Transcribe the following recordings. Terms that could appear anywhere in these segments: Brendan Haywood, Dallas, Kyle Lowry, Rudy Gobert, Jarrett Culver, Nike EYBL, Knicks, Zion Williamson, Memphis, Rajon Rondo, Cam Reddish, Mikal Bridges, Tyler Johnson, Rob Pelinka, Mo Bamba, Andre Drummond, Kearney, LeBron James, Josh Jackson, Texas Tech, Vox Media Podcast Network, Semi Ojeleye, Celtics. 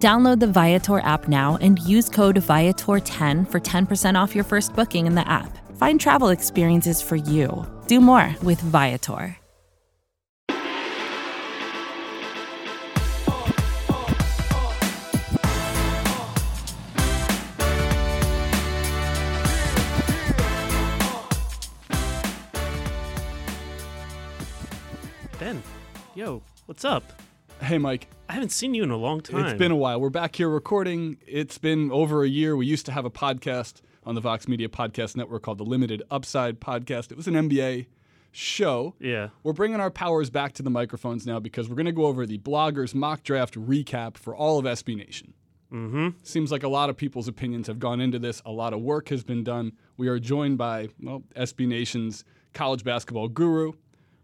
Download the Viator app now and use code Viator10 for 10% off your first booking in the app. Find travel experiences for you. Do more with Viator. Ben, yo, what's up? Hey, Mike. I haven't seen you in a long time. It's been a while. We're back here recording. It's been over a year. We used to have a podcast on the Vox Media Podcast Network called the Limited Upside Podcast. It was an NBA show. Yeah. We're bringing our powers back to the microphones now because we're going to go over the Bloggers Mock Draft recap for all of SB Nation. Mm-hmm. Seems like a lot of people's opinions have gone into this. A lot of work has been done. We are joined by, well, SB Nation's college basketball guru,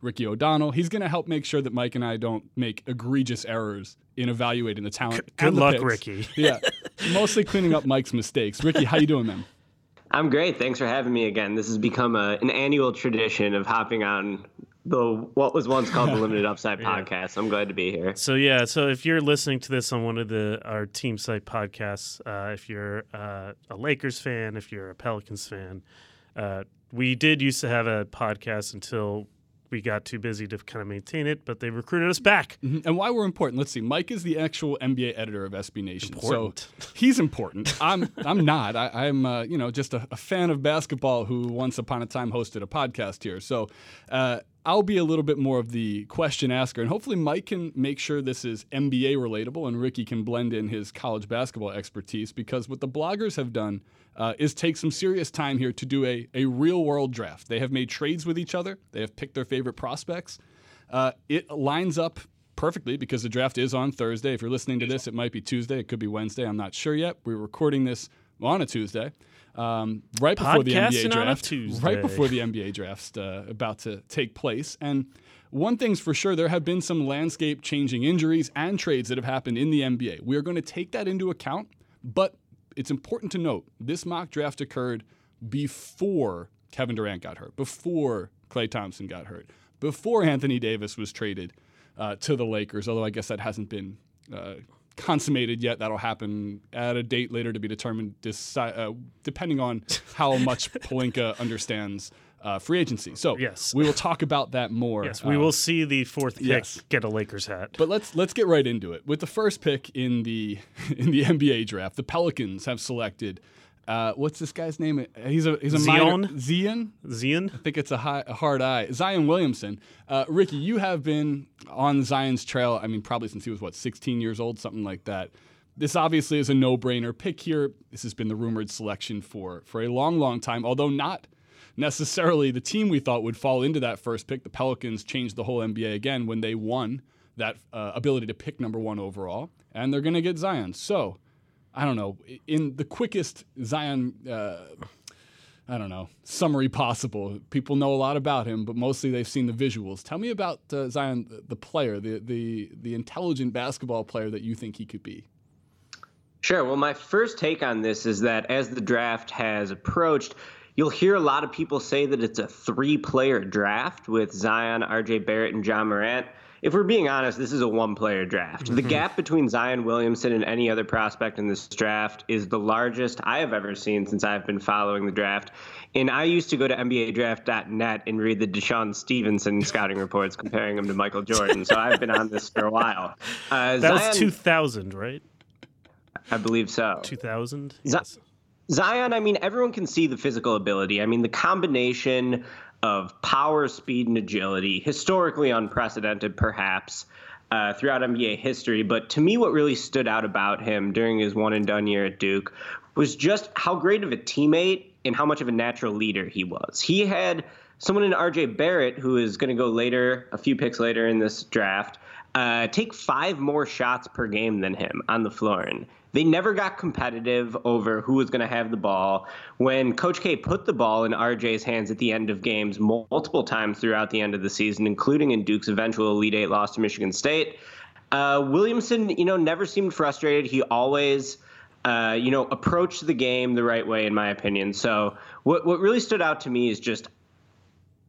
Ricky O'Donnell. He's going to help make sure that Mike and I don't make egregious errors in evaluating the talent. Good luck, picks. Ricky. Yeah, mostly cleaning up Mike's mistakes. Ricky, how you doing, man? I'm great. Thanks for having me again. This has become an annual tradition of hopping on what was once called the Limited Upside podcast. I'm glad to be here. So if you're listening to this on one of our team site podcasts, if you're a Lakers fan, if you're a Pelicans fan, we did used to have a podcast until we got too busy to kind of maintain it, but they recruited us back. Mm-hmm. And why we're important, let's see. Mike is the actual NBA editor of SB Nation. Important. So he's important. I'm not. I'm just a fan of basketball who once upon a time hosted a podcast here. So I'll be a little bit more of the question asker, and hopefully Mike can make sure this is NBA relatable and Ricky can blend in his college basketball expertise, because what the bloggers have done is take some serious time here to do a real-world draft. They have made trades with each other. They have picked their favorite prospects. It lines up perfectly because the draft is on Thursday. If you're listening to this, it might be Tuesday. It could be Wednesday. I'm not sure yet. We're recording this on a Tuesday. Right before the NBA draft, about to take place. And one thing's for sure, there have been some landscape-changing injuries and trades that have happened in the NBA. We are going to take that into account, but it's important to note this mock draft occurred before Kevin Durant got hurt, before Klay Thompson got hurt, before Anthony Davis was traded to the Lakers, although I guess that hasn't been consummated yet. That'll happen at a date later to be determined, depending on how much Pelinka understands free agency. So yes, we will talk about that more. Yes, we will see the fourth pick get a Lakers hat. But let's get right into it. With the first pick in the NBA draft, the Pelicans have selected what's this guy's name? He's a Zion? I think it's a hard I. Zion Williamson. Ricky, you have been on Zion's trail, I mean, probably since he was, 16 years old, something like that. This obviously is a no-brainer pick here. This has been the rumored selection for a long, long time, although not necessarily the team we thought would fall into that first pick. The Pelicans changed the whole NBA again when they won that ability to pick number one overall, and they're going to get Zion. So I don't know, in the quickest Zion, summary possible. People know a lot about him, but mostly they've seen the visuals. Tell me about Zion, the player, the intelligent basketball player that you think he could be. Sure. Well, my first take on this is that as the draft has approached, you'll hear a lot of people say that it's a three-player draft with Zion, R.J. Barrett, and John Morant. If we're being honest, this is a one-player draft. The gap between Zion Williamson and any other prospect in this draft is the largest I have ever seen since I've been following the draft. And I used to go to NBADraft.net and read the Deshaun Stevenson scouting reports comparing him to Michael Jordan. So I've been on this for a while. That was 2000, right? I believe so. 2000? Yes. Zion, I mean, everyone can see the physical ability. I mean, the combination of power, speed, and agility, historically unprecedented perhaps throughout NBA history. But to me, what really stood out about him during his one-and-done year at Duke was just how great of a teammate and how much of a natural leader he was. He had someone in R.J. Barrett, who is going to go later, a few picks later in this draft, take five more shots per game than him on the floor. And They never got competitive over who was going to have the ball. When Coach K put the ball in RJ's hands at the end of games multiple times throughout the end of the season, including in Duke's eventual Elite Eight loss to Michigan State, Williamson, never seemed frustrated. He always, approached the game the right way, in my opinion. So what really stood out to me is just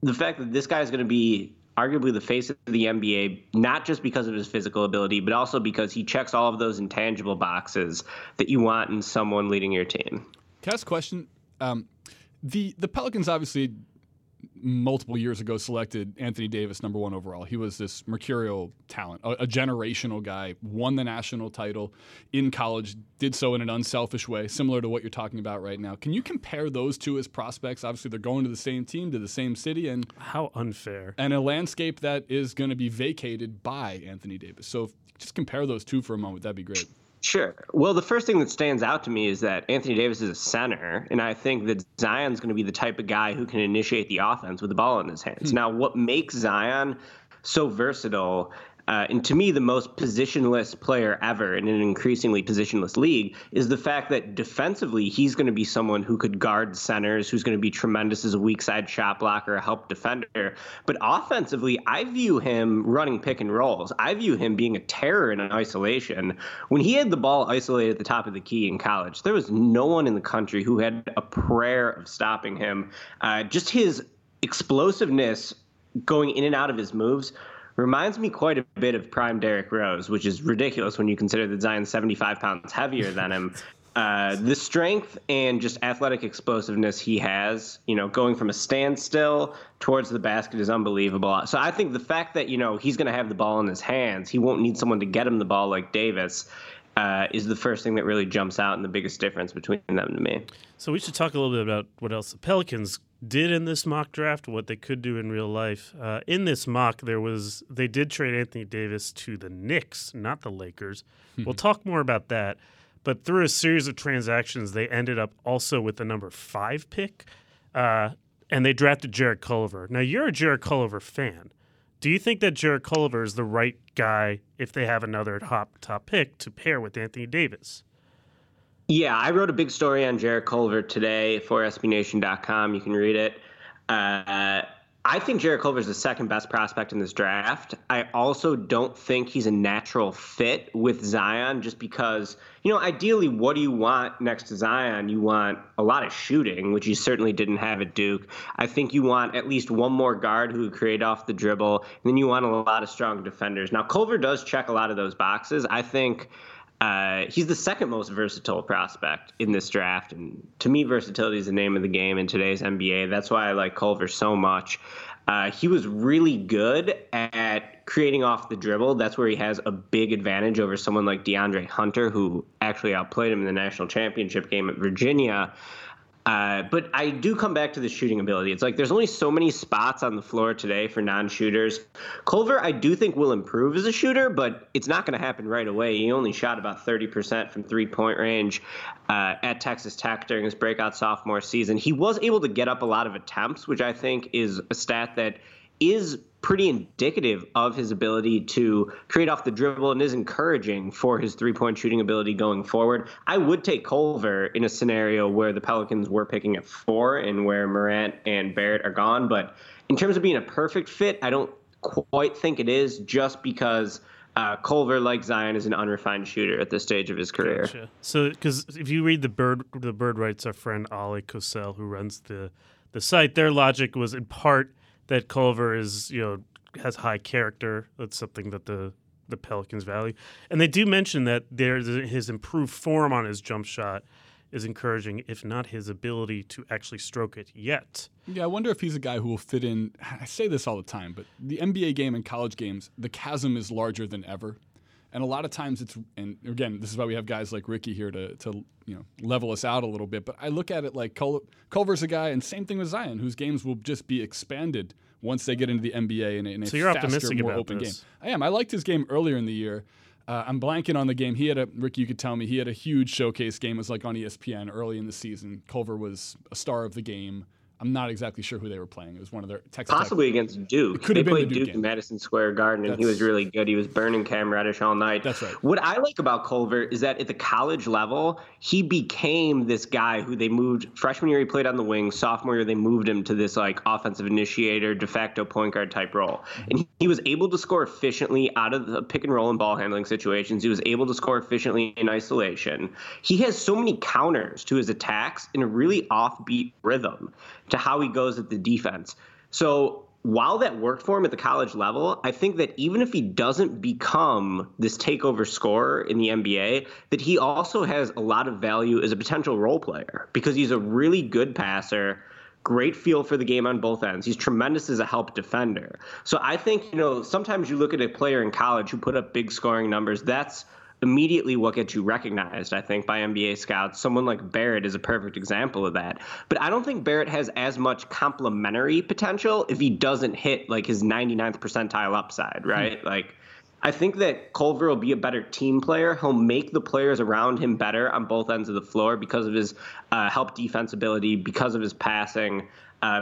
the fact that this guy is going to be arguably the face of the NBA, not just because of his physical ability, but also because he checks all of those intangible boxes that you want in someone leading your team. Can I ask a question? The Pelicans obviously multiple years ago selected Anthony Davis number 1 overall. He was this mercurial talent, a generational guy, won the national title in college, did so in an unselfish way, similar to what you're talking about right now. Can you compare those two as prospects? Obviously, they're going to the same team, to the same city. And how unfair. And a landscape that is going to be vacated by Anthony Davis. So just compare those two for a moment. That'd be great. Sure. Well, the first thing that stands out to me is that Anthony Davis is a center, and I think that Zion's going to be the type of guy who can initiate the offense with the ball in his hands. Now, what makes Zion so versatile, and to me the most positionless player ever in an increasingly positionless league, is the fact that defensively he's going to be someone who could guard centers, who's going to be tremendous as a weak side shot blocker, a help defender. But offensively, I view him running pick and rolls. I view him being a terror in isolation. When he had the ball isolated at the top of the key in college, there was no one in the country who had a prayer of stopping him. Just his explosiveness going in and out of his moves reminds me quite a bit of prime Derrick Rose, which is ridiculous when you consider that Zion's 75 pounds heavier than him. The strength and just athletic explosiveness he has, going from a standstill towards the basket is unbelievable. So I think the fact that, he's going to have the ball in his hands, he won't need someone to get him the ball like Davis, is the first thing that really jumps out and the biggest difference between them to me. So we should talk a little bit about what else the Pelicans did in this mock draft, what they could do in real life. In this mock, they did trade Anthony Davis to the Knicks, not the Lakers. We'll talk more about that. But through a series of transactions, they ended up also with the number 5 pick, and they drafted Jarrett Culver. Now, you're a Jarrett Culver fan. Do you think that Jarrett Culver is the right guy if they have another top pick to pair with Anthony Davis? Yeah, I wrote a big story on Jarrett Culver today for SBNation.com. You can read it. I think Jarrett Culver is the second best prospect in this draft. I also don't think he's a natural fit with Zion just because, ideally, what do you want next to Zion? You want a lot of shooting, which you certainly didn't have at Duke. I think you want at least one more guard who could create off the dribble, and then you want a lot of strong defenders. Now, Culver does check a lot of those boxes. I think he's the second most versatile prospect in this draft. And to me, versatility is the name of the game in today's NBA. That's why I like Culver so much. He was really good at creating off the dribble. That's where he has a big advantage over someone like DeAndre Hunter, who actually outplayed him in the national championship game at Virginia. But I do come back to the shooting ability. It's like there's only so many spots on the floor today for non-shooters. Culver, I do think, will improve as a shooter, but it's not going to happen right away. He only shot about 30% from three-point range at Texas Tech during his breakout sophomore season. He was able to get up a lot of attempts, which I think is a stat that is pretty indicative of his ability to create off the dribble and is encouraging for his three-point shooting ability going forward. I would take Culver in a scenario where the Pelicans were picking at 4 and where Morant and Barrett are gone. But in terms of being a perfect fit, I don't quite think it is, just because Culver, like Zion, is an unrefined shooter at this stage of his career. Gotcha. So, because if you read the Bird writes our friend Ollie Cosell, who runs the site, their logic was in part that Culver is, has high character. That's something that the Pelicans value. And they do mention that his improved form on his jump shot is encouraging, if not his ability to actually stroke it yet. Yeah, I wonder if he's a guy who will fit in. I say this all the time, but the NBA game and college games, the chasm is larger than ever. And a lot of times it's, and again, this is why we have guys like Ricky here to level us out a little bit. But I look at it like Culver's a guy, and same thing with Zion, whose games will just be expanded once they get into the NBA in a so you're faster, more open this game. I am. I liked his game earlier in the year. I'm blanking on the game. Ricky, you could tell me, he had a huge showcase game. It was like on ESPN early in the season. Culver was a star of the game. I'm not exactly sure who they were playing. It was one of their Texas Possibly Tech. Against Duke. It could have been played Duke in Madison Square Garden, and he was really good. He was burning Cam Reddish all night. That's right. What I like about Culver is that at the college level, he became this guy who they moved. Freshman year, he played on the wing. Sophomore year, they moved him to this like offensive initiator, de facto point guard type role. And he was able to score efficiently out of the pick and roll and ball handling situations. He was able to score efficiently in isolation. He has so many counters to his attacks in a really offbeat rhythm to how he goes at the defense. So while that worked for him at the college level, I think that even if he doesn't become this takeover scorer in the NBA, that he also has a lot of value as a potential role player because he's a really good passer, great feel for the game on both ends. He's tremendous as a help defender. So I think, you know, sometimes you look at a player in college who put up big scoring numbers. That's immediately what gets you recognized, I think, by NBA scouts. Someone like Barrett is a perfect example of that. But I don't think Barrett has as much complementary potential if he doesn't hit, like, his 99th percentile upside, right? Like, I think that Culver will be a better team player. He'll make the players around him better on both ends of the floor because of his help defense ability, because of his passing,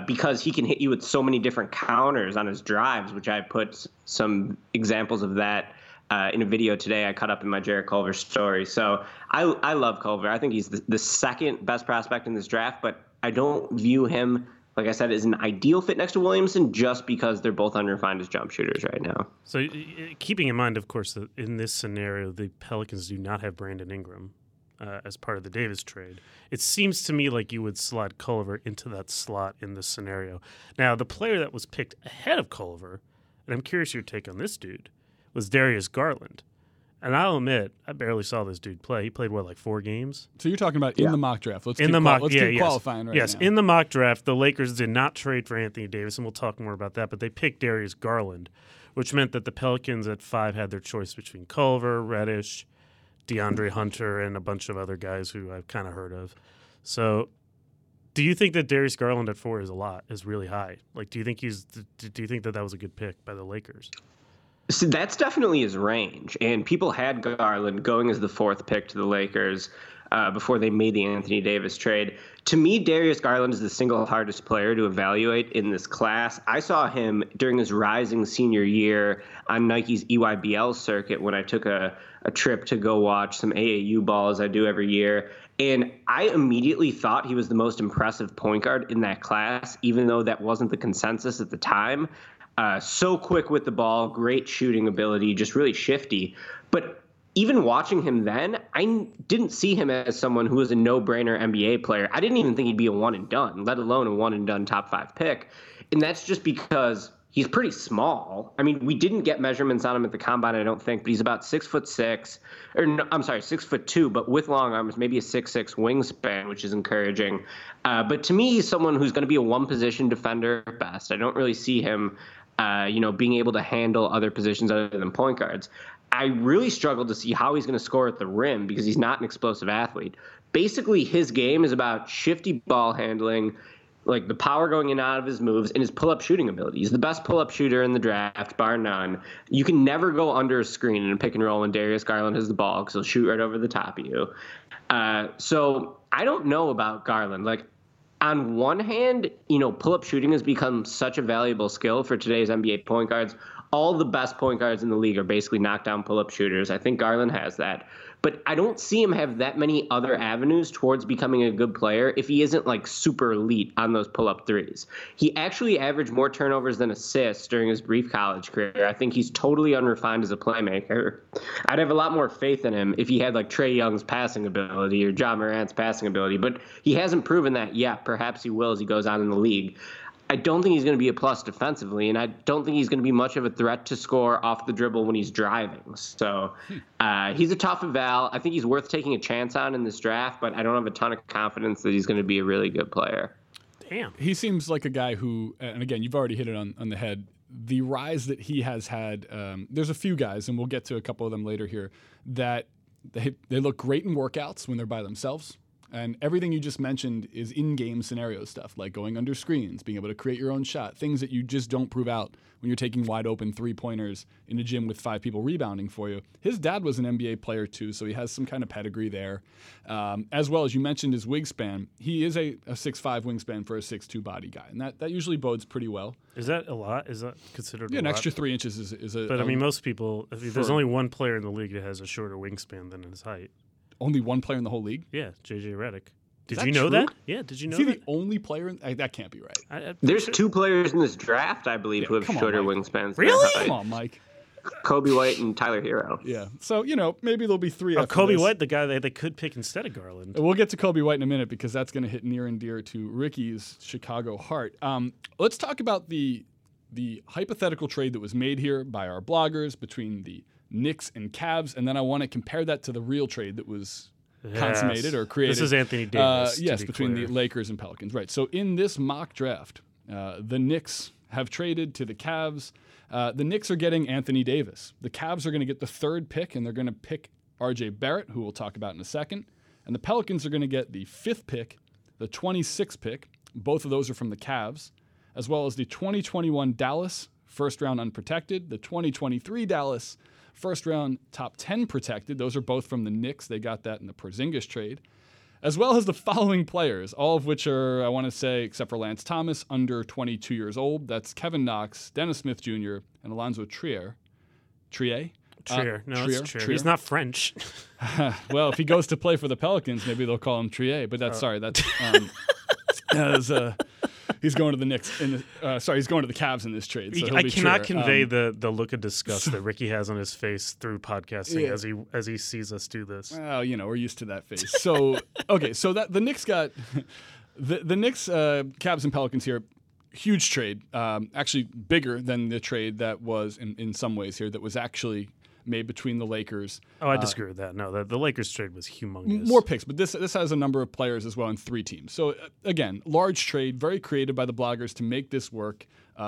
because he can hit you with so many different counters on his drives, which I put some examples of that in a video today I cut up in my Jarrett Culver story. So I love Culver. I think he's the second best prospect in this draft, but I don't view him, like I said, as an ideal fit next to Williamson just because they're both unrefined as jump shooters right now. So keeping in mind, of course, that in this scenario, the Pelicans do not have Brandon Ingram as part of the Davis trade. It seems to me like you would slot Culver into that slot in this scenario. Now, the player that was picked ahead of Culver, and I'm curious your take on this dude, was Darius Garland. And I'll admit, I barely saw this dude play. He played, what, like 4 games? So you're talking about in the mock draft. Let's keep qualifying right now. Yes, in the mock draft, the Lakers did not trade for Anthony Davis, and we'll talk more about that, but they picked Darius Garland, which meant that the Pelicans at 5 had their choice between Culver, Reddish, DeAndre Hunter, and a bunch of other guys who I've kind of heard of. So do you think that Darius Garland at 4 is really high? Like, do you think that that was a good pick by the Lakers? So that's definitely his range, and people had Garland going as the 4th pick to the Lakers before they made the Anthony Davis trade. To me, Darius Garland is the single hardest player to evaluate in this class. I saw him during his rising senior year on Nike's EYBL circuit when I took a trip to go watch some AAU ball, as I do every year. And I immediately thought he was the most impressive point guard in that class, even though that wasn't the consensus at the time. So quick with the ball, great shooting ability, just really shifty. But even watching him then, I didn't see him as someone who was a no-brainer NBA player. I didn't even think he'd be a one-and-done, let alone a one-and-done top 5 pick. And that's just because he's pretty small. I mean, we didn't get measurements on him at the combine, I don't think, but he's about 6'6", or no, I'm sorry, 6'2", but with long arms, maybe a 6'6" wingspan, which is encouraging. But to me, he's someone who's going to be a one-position defender at best. I don't really see him being able to handle other positions other than point guards. I really struggled to see how he's going to score at the rim because he's not an explosive athlete. Basically, his game is about shifty ball handling, like the power going in and out of his moves, and his pull-up shooting ability. He's the best pull-up shooter in the draft, bar none. You can never go under a screen in a pick and roll when Darius Garland has the ball because he'll shoot right over the top of you. So I don't know about Garland. Like, on one hand, you know, pull-up shooting has become such a valuable skill for today's NBA point guards. All the best point guards in the league are basically knockdown pull-up shooters. I think Garland has that. But I don't see him have that many other avenues towards becoming a good player if he isn't, like, super elite on those pull-up threes. He actually averaged more turnovers than assists during his brief college career. I think he's totally unrefined as a playmaker. I'd have a lot more faith in him if he had, like, Trae Young's passing ability or John Morant's passing ability. But he hasn't proven that yet. Perhaps he will as he goes on in the league. I don't think he's going to be a plus defensively, and I don't think he's going to be much of a threat to score off the dribble when he's driving. So he's a tough eval. I think he's worth taking a chance on in this draft, but I don't have a ton of confidence that he's going to be a really good player. Damn. He seems like a guy who, and again, you've already hit it on the head, the rise that he has had, there's a few guys, and we'll get to a couple of them later here, that they look great in workouts when they're by themselves. And everything you just mentioned is in-game scenario stuff, like going under screens, being able to create your own shot, things that you just don't prove out when you're taking wide-open three-pointers in a gym with five people rebounding for you. His dad was an NBA player, too, so he has some kind of pedigree there. As well as you mentioned his wingspan, he is a 6'5 wingspan for a 6'2 body guy, and that usually bodes pretty well. Is that a lot? Is that considered a lot? Yeah, an extra 3 inches is a... But, I mean, most people... There's only one player in the league that has a shorter wingspan than his height. Only one player in the whole league? Yeah, J.J. Redick. Did you know true? That? Yeah, did you know that? Is he the only player? That can't be right. There's two players in this draft, I believe, who have shorter wingspans. Really? Come on, Mike. Kobe White and Tyler Hero. Yeah. So, you know, maybe there'll be three. Kobe White, the guy that they could pick instead of Garland. We'll get to Kobe White in a minute because that's going to hit near and dear to Ricky's Chicago heart. Let's talk about the hypothetical trade that was made here by our bloggers between the Knicks and Cavs, and then I want to compare that to the real trade that was consummated or created. This is Anthony Davis. Yes, between the Lakers and Pelicans. Right. So in this mock draft, the Knicks have traded to the Cavs. The Knicks are getting Anthony Davis. The Cavs are going to get the third pick, and they're going to pick R.J. Barrett, who we'll talk about in a second. And the Pelicans are going to get the fifth pick, the 26th pick. Both of those are from the Cavs, as well as the 2021 Dallas first round unprotected, the 2023 Dallas first round top 10 protected. Those are both from the Knicks. They got that in the Porzingis trade, as well as the following players, all of which are, I want to say, except for Lance Thomas, under 22 years old. That's Kevin Knox, Dennis Smith Jr., and Alonzo Trier. Trier. He's not French. Well, if he goes to play for the Pelicans, maybe they'll call him Trier, but he's going to the Knicks. He's going to the Cavs in this trade. So I cannot convey the look of disgust that Ricky has on his face through podcasting as he sees us do this. Well, you know, we're used to that face. So okay, so that the Knicks got the Knicks, Cavs, and Pelicans here. Huge trade, actually bigger than the trade that was in some ways here that was actually made between the Lakers. Oh, I disagree with that. No, the Lakers trade was humongous. More picks, but this has a number of players as well in three teams. So, again, large trade, very creative by the bloggers to make this work.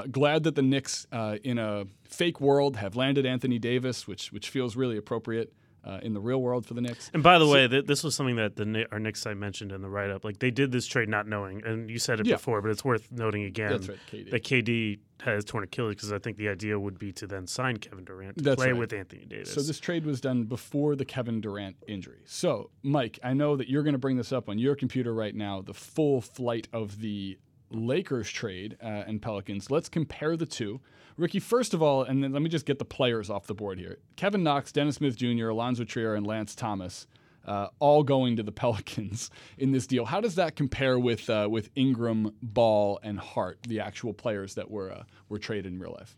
Glad that the Knicks, in a fake world, have landed Anthony Davis, which feels really appropriate in the real world for the Knicks. And by the way, this was something that our Knicks side mentioned in the write-up. Like, they did this trade not knowing, and you said it before, but it's worth noting again that KD has torn Achilles, because I think the idea would be to then sign Kevin Durant to play with Anthony Davis. So this trade was done before the Kevin Durant injury. So, Mike, I know that you're going to bring this up on your computer right now, the full flight of the Lakers trade and Pelicans. Let's compare the two. Ricky, first of all, and then let me just get the players off the board here. Kevin Knox, Dennis Smith Jr., Alonzo Trier, and Lance Thomas all going to the Pelicans in this deal. How does that compare with Ingram, Ball, and Hart, the actual players that were traded in real life?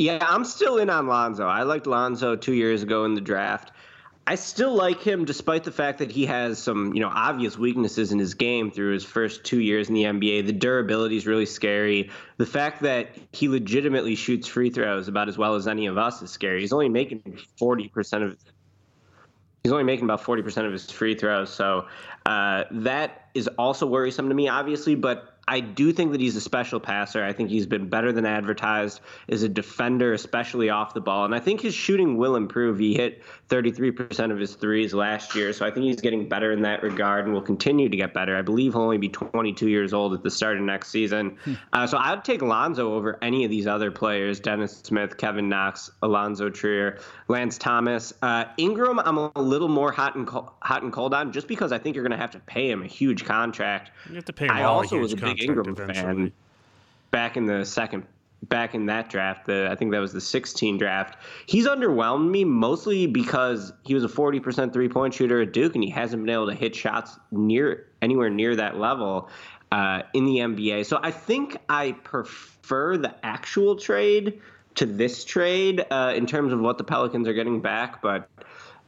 Yeah, I'm still in on Lonzo. I liked Lonzo 2 years ago in the draft. I still like him, despite the fact that he has some, obvious weaknesses in his game through his first 2 years in the NBA. The durability is really scary. The fact that he legitimately shoots free throws about as well as any of us is scary. He's only making 40% of. He's only making about 40% of his free throws, so that is also worrisome to me, obviously. But I do think that he's a special passer. I think he's been better than advertised as a defender, especially off the ball. And I think his shooting will improve. He hit 33% of his threes last year, so I think he's getting better in that regard and will continue to get better. I believe he'll only be 22 years old at the start of next season. So I would take Lonzo over any of these other players, Dennis Smith, Kevin Knox, Alonzo Trier, Lance Thomas. Ingram, I'm a little more hot and cold on, just because I think you're going to have to pay him a huge contract. You have to pay him big Ingram fan back in that draft. I think that was the 2016 draft. He's underwhelmed me mostly because he was a 40% three-point shooter at Duke, and he hasn't been able to hit shots anywhere near that level in the NBA. So I think I prefer the actual trade to this trade in terms of what the Pelicans are getting back, but.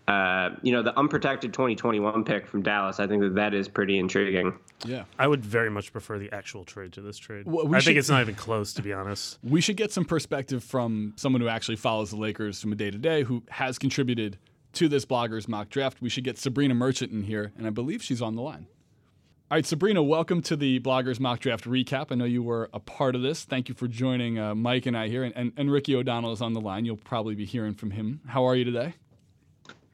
The unprotected 2021 pick from Dallas, I think that is pretty intriguing. Yeah. I would very much prefer the actual trade to this trade. Well, I think it's not even close, to be honest. We should get some perspective from someone who actually follows the Lakers from a day-to-day, who has contributed to this blogger's mock draft. We should get Sabrina Merchant in here, and I believe she's on the line. All right, Sabrina, welcome to the Bloggers Mock Draft Recap. I know you were a part of this. Thank you for joining Mike and I here, and Ricky O'Donnell is on the line. You'll probably be hearing from him. How are you today?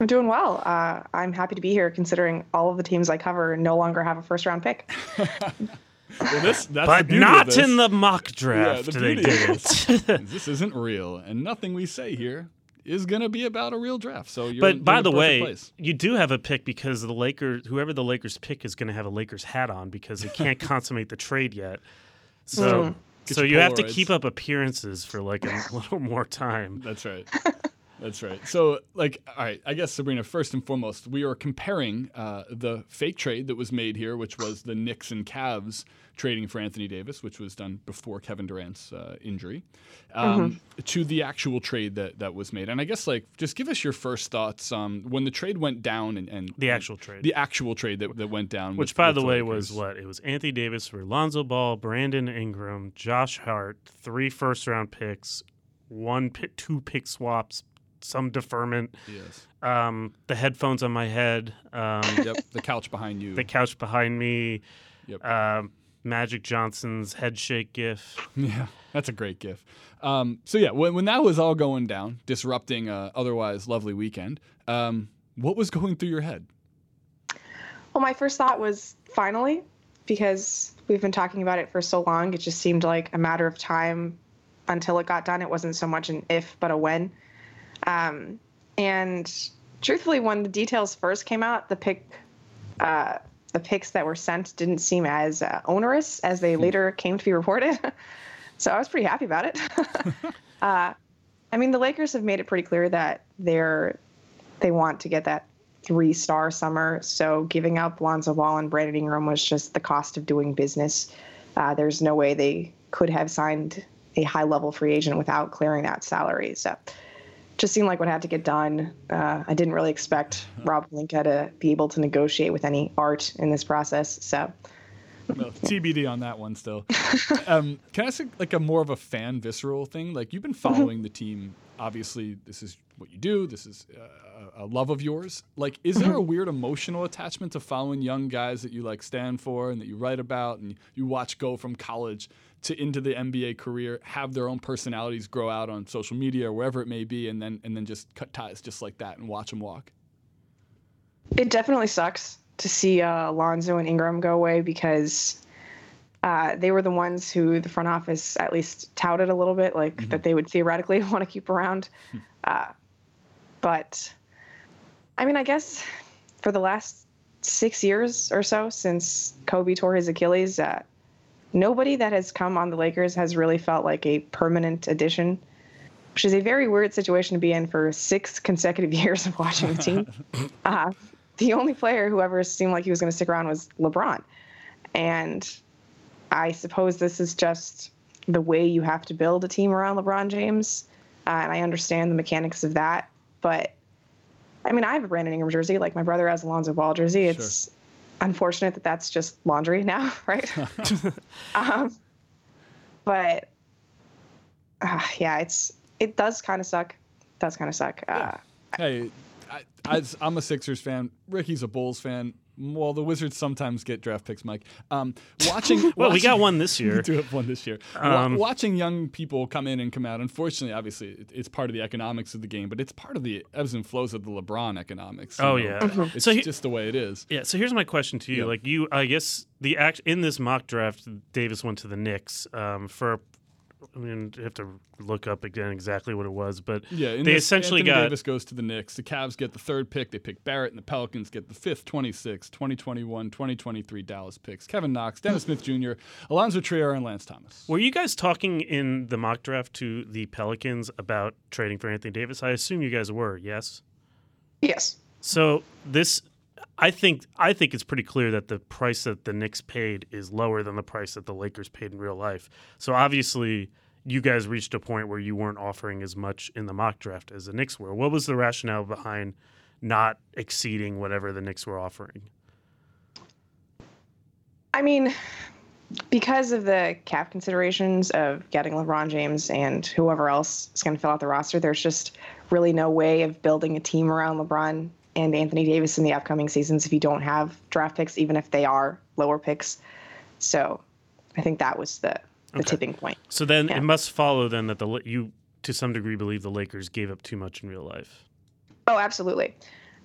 I'm doing well. I'm happy to be here considering all of the teams I cover no longer have a first-round pick. Well, that's but not in the mock draft. Yeah, they didn't. This isn't real, and nothing we say here is going to be about a real draft. So, but by the way, you do have a pick because the Lakers, whoever the Lakers pick, is going to have a Lakers hat on because they can't consummate the trade yet. So, so you have to keep up appearances for like a little more time. That's right. That's right. So, like, all right, I guess, Sabrina, first and foremost, we are comparing the fake trade that was made here, which was the Knicks and Cavs trading for Anthony Davis, which was done before Kevin Durant's injury, to the actual trade that was made. And I guess, like, just give us your first thoughts when the trade went down. And the actual trade. The actual trade that went down. Which, by the way, was what? It was Anthony Davis for Lonzo Ball, Brandon Ingram, Josh Hart, 3 first-round picks, 2 pick swaps, some deferment. Yes. The headphones on my head. Yep. The couch behind you. The couch behind me. Yep. Magic Johnson's head shake gif. Yeah, that's a great gif. So yeah, when that was all going down, disrupting an otherwise lovely weekend, what was going through your head? Well, my first thought was finally, because we've been talking about it for so long, it just seemed like a matter of time until it got done. It wasn't so much an if, but a when. And truthfully, when the details first came out, the picks that were sent didn't seem as onerous as they later came to be reported. So I was pretty happy about it. I mean, the Lakers have made it pretty clear that they want to get that 3-star summer. So giving up Lonzo Ball and Brandon Ingram was just the cost of doing business. There's no way they could have signed a high-level free agent without clearing that salary. So. Just seemed like what had to get done. I didn't really expect Rob Pelinka to be able to negotiate with any art in this process. So, well, TBD on that one still. Can I ask like a more of a fan visceral thing? Like you've been following the team. Obviously, this is what you do. This is a love of yours. Like, is there a weird emotional attachment to following young guys that you like stand for and that you write about and you watch go from college to into the NBA career, have their own personalities grow out on social media or wherever it may be, and then just cut ties just like that and watch them walk? It definitely sucks to see Lonzo and Ingram go away because they were the ones who the front office at least touted a little bit, like that they would theoretically want to keep around. But, I mean, I guess for the last 6 years or so since Kobe tore his Achilles, nobody that has come on the Lakers has really felt like a permanent addition, which is a very weird situation to be in for 6 consecutive years of watching the team. The only player who ever seemed like he was going to stick around was LeBron. And I suppose this is just the way you have to build a team around LeBron James. And I understand the mechanics of that. But, I mean, I have a Brandon Ingram jersey. Like, my brother has a Lonzo Ball jersey. It's... Sure. Unfortunate that that's just laundry now, right? But yeah, it does kind of suck. Hey, I'm a Sixers fan. Ricky's a Bulls fan. Well, the Wizards sometimes get draft picks, Mike. Well, we got one this year. We do have one this year. Watching young people come in and come out, unfortunately, obviously, it's part of the economics of the game, but it's part of the ebbs and flows of the LeBron economics. Oh, yeah. It's just the way it is. Yeah, so here's my question to you. Yep. Like, you, I guess, in this mock draft, Davis went to the Knicks for I mean, I have to look up again exactly what it was, but yeah, they essentially got... Davis goes to the Knicks. The Cavs get the 3rd pick. They pick Barrett, and the Pelicans get the 5th, 26, 2021, 2023 Dallas picks. Kevin Knox, Dennis Smith Jr., Alonzo Trier, and Lance Thomas. Were you guys talking in the mock draft to the Pelicans about trading for Anthony Davis? I assume you guys were, yes? Yes. So this... I think it's pretty clear that the price that the Knicks paid is lower than the price that the Lakers paid in real life. So obviously, you guys reached a point where you weren't offering as much in the mock draft as the Knicks were. What was the rationale behind not exceeding whatever the Knicks were offering? I mean, because of the cap considerations of getting LeBron James and whoever else is going to fill out the roster, there's just really no way of building a team around LeBron and Anthony Davis in the upcoming seasons if you don't have draft picks, even if they are lower picks. So I think that was the tipping point. So then it must follow then that you, to some degree, believe the Lakers gave up too much in real life. Oh, absolutely.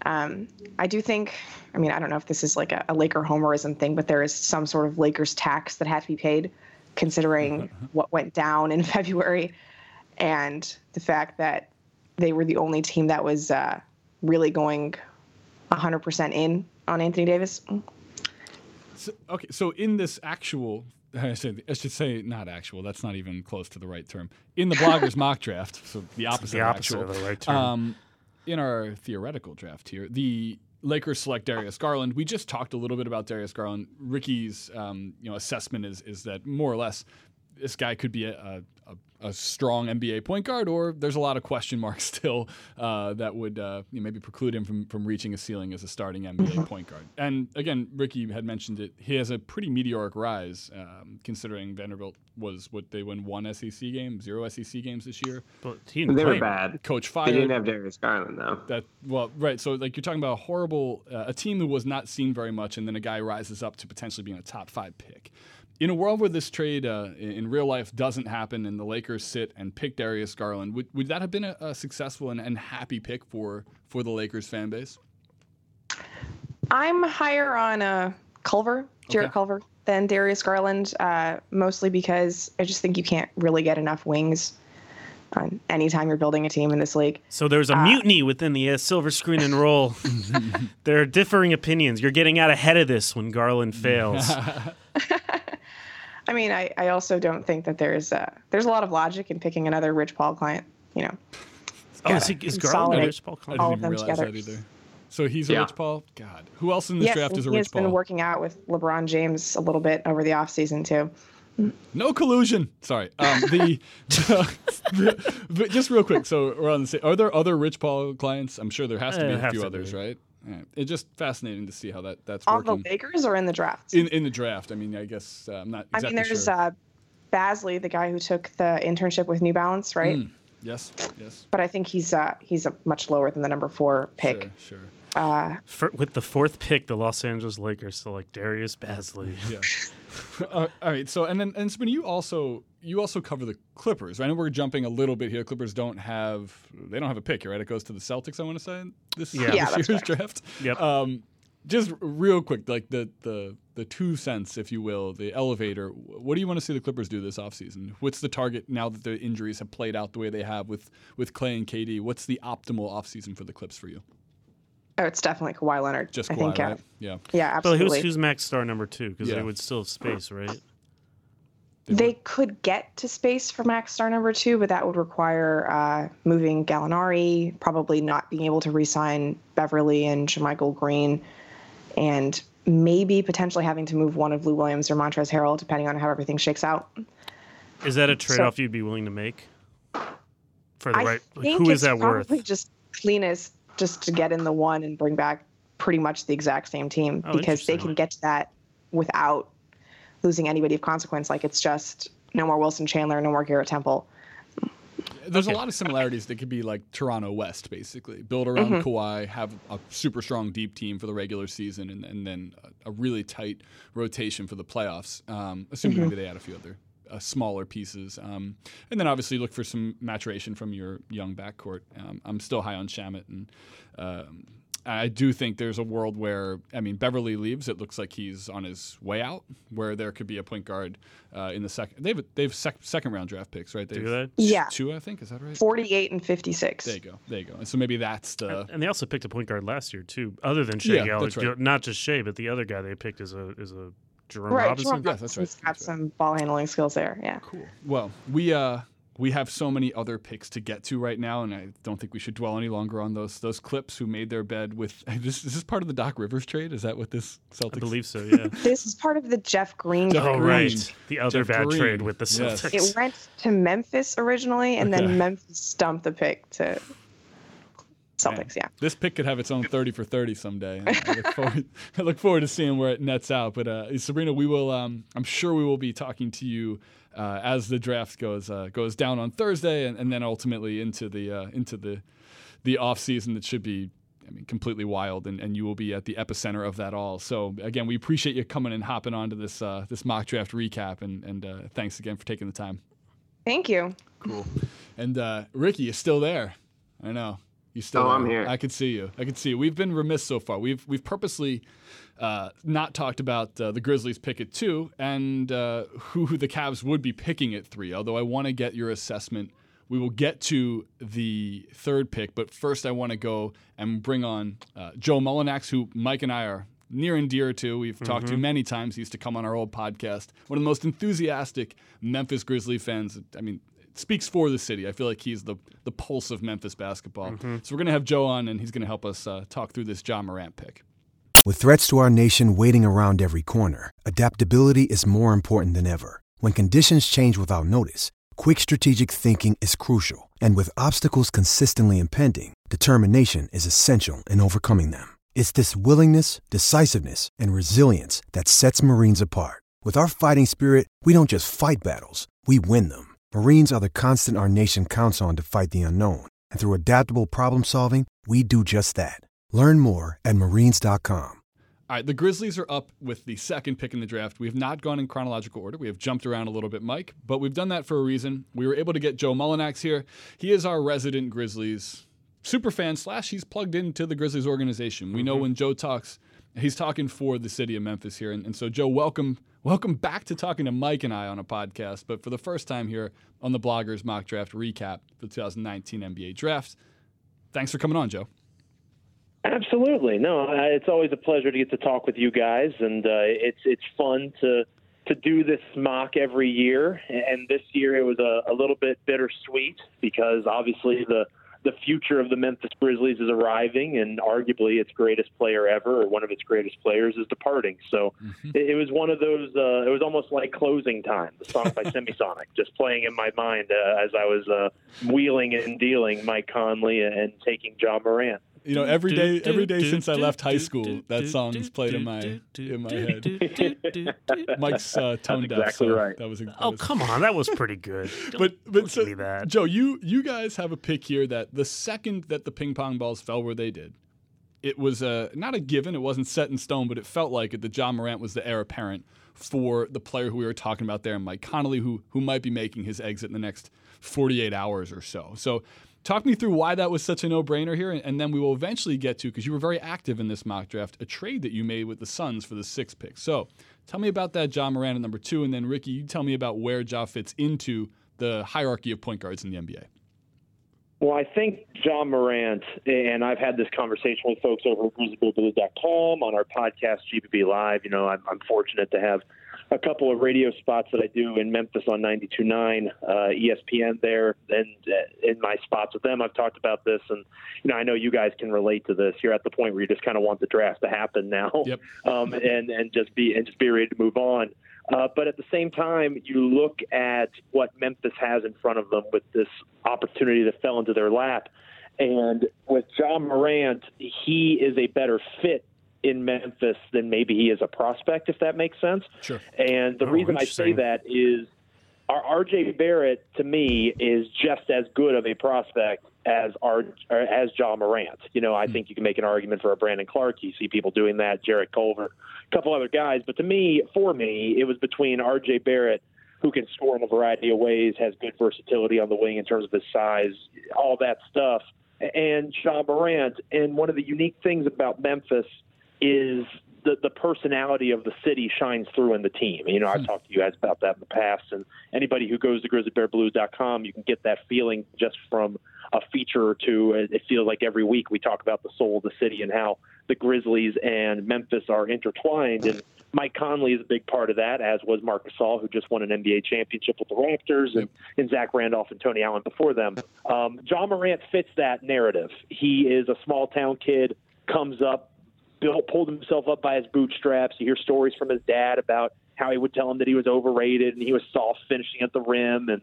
I do think, I mean, I don't know if this is like a Laker homerism thing, but there is some sort of Lakers tax that had to be paid considering what went down in February and the fact that they were the only team that was really going 100% in on Anthony Davis. So, okay, so in this actual, I should say not actual, that's not even close to the right term. In the Bloggers mock draft, so the opposite of the right term. In our theoretical draft here, the Lakers select Darius Garland. We just talked a little bit about Darius Garland. Ricky's assessment is that more or less this guy could be a strong NBA point guard, or there's a lot of question marks still that would maybe preclude him from reaching a ceiling as a starting NBA point guard. And again, Ricky had mentioned it. He has a pretty meteoric rise, considering Vanderbilt was what they won 1 SEC game, 0 SEC games this year. But they were bad. Coach fired. They didn't have Darius Garland though. Right. So like you're talking about a horrible a team who was not seen very much, and then a guy rises up to potentially being a top 5 pick. In a world where this trade in real life doesn't happen and the Lakers sit and pick Darius Garland, would that have been a successful and happy pick for the Lakers fan base? I'm higher on Jarrett Culver, than Darius Garland, mostly because I just think you can't really get enough wings anytime you're building a team in this league. So there's a mutiny within the Silver Screen and Roll. There are differing opinions. You're getting out ahead of this when Garland fails. I mean, I also don't think that there's a lot of logic in picking another Rich Paul client, is Garland a Rich Paul client? I didn't even realize that either. So he's a Rich Paul? God. Who else in this draft is a Rich Paul? He has been working out with LeBron James a little bit over the offseason, too. No collusion. Sorry. But just real quick, so we're on the same. Are there other Rich Paul clients? I'm sure there has to be a few others, right? Yeah. It's just fascinating to see how that's working. On the Lakers or in the draft? In the draft. I mean, I guess I'm not exactly sure. I mean, there's Basley, the guy who took the internship with New Balance, right? Mm. Yes. But I think he's much lower than the number 4 pick. Sure. With the 4th pick, the Los Angeles Lakers select Darius Basley. Yeah. All right. So and Spinny, you also cover the Clippers, right? I know we're jumping a little bit here. Clippers don't have a pick, right? It goes to the Celtics, I want to say. This year's draft. Yep. Just real quick, like the 2 cents, if you will, the elevator. What do you want to see the Clippers do this offseason? What's the target now that the injuries have played out the way they have with Clay and KD? What's the optimal offseason for the Clips for you? Oh, it's definitely Kawhi Leonard. Just Kawhi, I think, right? Yeah. Yeah, absolutely. But who's max star number 2? Because they would still have space, right? They could get to space for max star number 2, but that would require moving Gallinari, probably not being able to re-sign Beverly and Jermichael Green, and maybe potentially having to move one of Lou Williams or Montrezl Harrell, depending on how everything shakes out. Is that a trade-off you'd be willing to make? Who is that worth? I think it's probably just to get in the one and bring back pretty much the exact same team, because they can get to that without losing anybody of consequence. Like, it's just no more Wilson Chandler, no more Garrett Temple. There's a lot of similarities that could be like Toronto West, basically. Build around Kawhi, have a super strong deep team for the regular season, and then a really tight rotation for the playoffs, assuming maybe they add a few other smaller pieces. And then obviously look for some maturation from your young backcourt. I'm still high on Shamet, and I do think there's a world where, I mean, Beverly leaves. It looks like he's on his way out, where there could be a point guard in the second. They have second-round draft picks, right? Do they? Yeah. 2, I think. Is that right? 48 and 56. There you go. And so maybe that's the... And they also picked a point guard last year, too, other than Shea Gallagher. Right. Not just Shea, but the other guy they picked is a Jerome Robinson. Jerome Robinson's got some ball handling skills there, yeah. Cool. Well, we have so many other picks to get to right now, and I don't think we should dwell any longer on those Clips who made their bed with this. Is this part of the Doc Rivers trade? Is that what this Celtics? I believe so, yeah. This is part of the Jeff Green trade. Oh, right. The other bad trade with the Celtics. Yes. It went to Memphis originally, and then Memphis dumped the pick to Celtics, yeah. This pick could have its own 30 for 30 someday. I look forward to seeing where it nets out. But Sabrina, we will. I'm sure we will be talking to you as the draft goes down on Thursday, and then ultimately into the off season that should be, I mean, completely wild, and you will be at the epicenter of that all. So again, we appreciate you coming and hopping onto this this mock draft recap, and thanks again for taking the time. Thank you. Cool. And Ricky is still there. I know. You still? Oh, I'm here. I can see you. I can see you. We've been remiss so far. We've purposely not talked about the Grizzlies' pick at 2 and who the Cavs would be picking at 3. Although I want to get your assessment. We will get to the 3rd pick, but first I want to go and bring on Joe Mullinax, who Mike and I are near and dear to. We've talked to many times. He used to come on our old podcast. One of the most enthusiastic Memphis Grizzly fans. I mean, it speaks for the city. I feel like he's the pulse of Memphis basketball. So we're going to have Joe on, and he's going to help us talk through this John Morant pick. With threats to our nation waiting around every corner, adaptability is more important than ever. When conditions change without notice, quick strategic thinking is crucial, and with obstacles consistently impending, determination is essential in overcoming them. It's this willingness, decisiveness, and resilience that sets Marines apart. With our fighting spirit, we don't just fight battles, we win them. Marines are the constant our nation counts on to fight the unknown, and through adaptable problem-solving, we do just that. Learn more at marines.com. All right, the Grizzlies are up with the 2nd pick in the draft. We have not gone in chronological order. We have jumped around a little bit, Mike, but we've done that for a reason. We were able to get Joe Mullinax here. He is our resident Grizzlies superfan / he's plugged into the Grizzlies organization. We know when Joe talks, he's talking for the city of Memphis here. And so, Joe, welcome back to talking to Mike and I on a podcast, but for the first time here on the Bloggers Mock Draft Recap for the 2019 NBA Draft. Thanks for coming on, Joe. Absolutely. No, it's always a pleasure to get to talk with you guys, and it's fun to do this mock every year. And this year it was a little bit bittersweet because obviously the future of the Memphis Grizzlies is arriving, and arguably its greatest player ever, or one of its greatest players, is departing. So it was one of those, it was almost like Closing Time, the song by Semisonic, just playing in my mind as I was wheeling and dealing Mike Conley and taking John Morant. You know, every day since I left high school, that song's played in my head. Mike's tone deaf. Exactly right. Come on, that was pretty good. But that. Joe, you guys have a pick here that the second that the ping pong balls fell where they did, it was not a given. It wasn't set in stone, but it felt like it. That John Morant was the heir apparent for the player who we were talking about there, Mike Conley, who might be making his exit in the next 48 hours or so. So. Talk me through why that was such a no-brainer here, and then we will eventually get to, because you were very active in this mock draft, a trade that you made with the Suns for the 6th pick. So tell me about that John Morant at number 2, and then, Ricky, you tell me about where Ja fits into the hierarchy of point guards in the NBA. Well, I think John Morant, and I've had this conversation with folks over at grizzlyblue.com on our podcast, GBB Live. You know, I'm fortunate to have a couple of radio spots that I do in Memphis on 92.9, ESPN there, and in my spots with them, I've talked about this, and you know, I know you guys can relate to this. You're at the point where you just kind of want the draft to happen now, and just be ready to move on. But at the same time, you look at what Memphis has in front of them with this opportunity that fell into their lap, and with John Morant, he is a better fit in Memphis than maybe he is a prospect, if that makes sense. Sure. And the reason I say that is our R.J. Barrett, to me, is just as good of a prospect as John Morant. You know, I think you can make an argument for a Brandon Clark. You see people doing that, Jarrett Culver, a couple other guys. But for me, it was between R.J. Barrett, who can score in a variety of ways, has good versatility on the wing in terms of his size, all that stuff, and John Morant. And one of the unique things about Memphis is the personality of the city shines through in the team. You know, I've talked to you guys about that in the past, and anybody who goes to grizzlybearblues.com, you can get that feeling just from a feature or two. It feels like every week we talk about the soul of the city and how the Grizzlies and Memphis are intertwined, and Mike Conley is a big part of that, as was Marc Gasol, who just won an NBA championship with the Raptors, and Zach Randolph and Tony Allen before them. John Morant fits that narrative. He is a small-town kid, comes up, pulled himself up by his bootstraps. You hear stories from his dad about how he would tell him that he was overrated and he was soft finishing at the rim. And,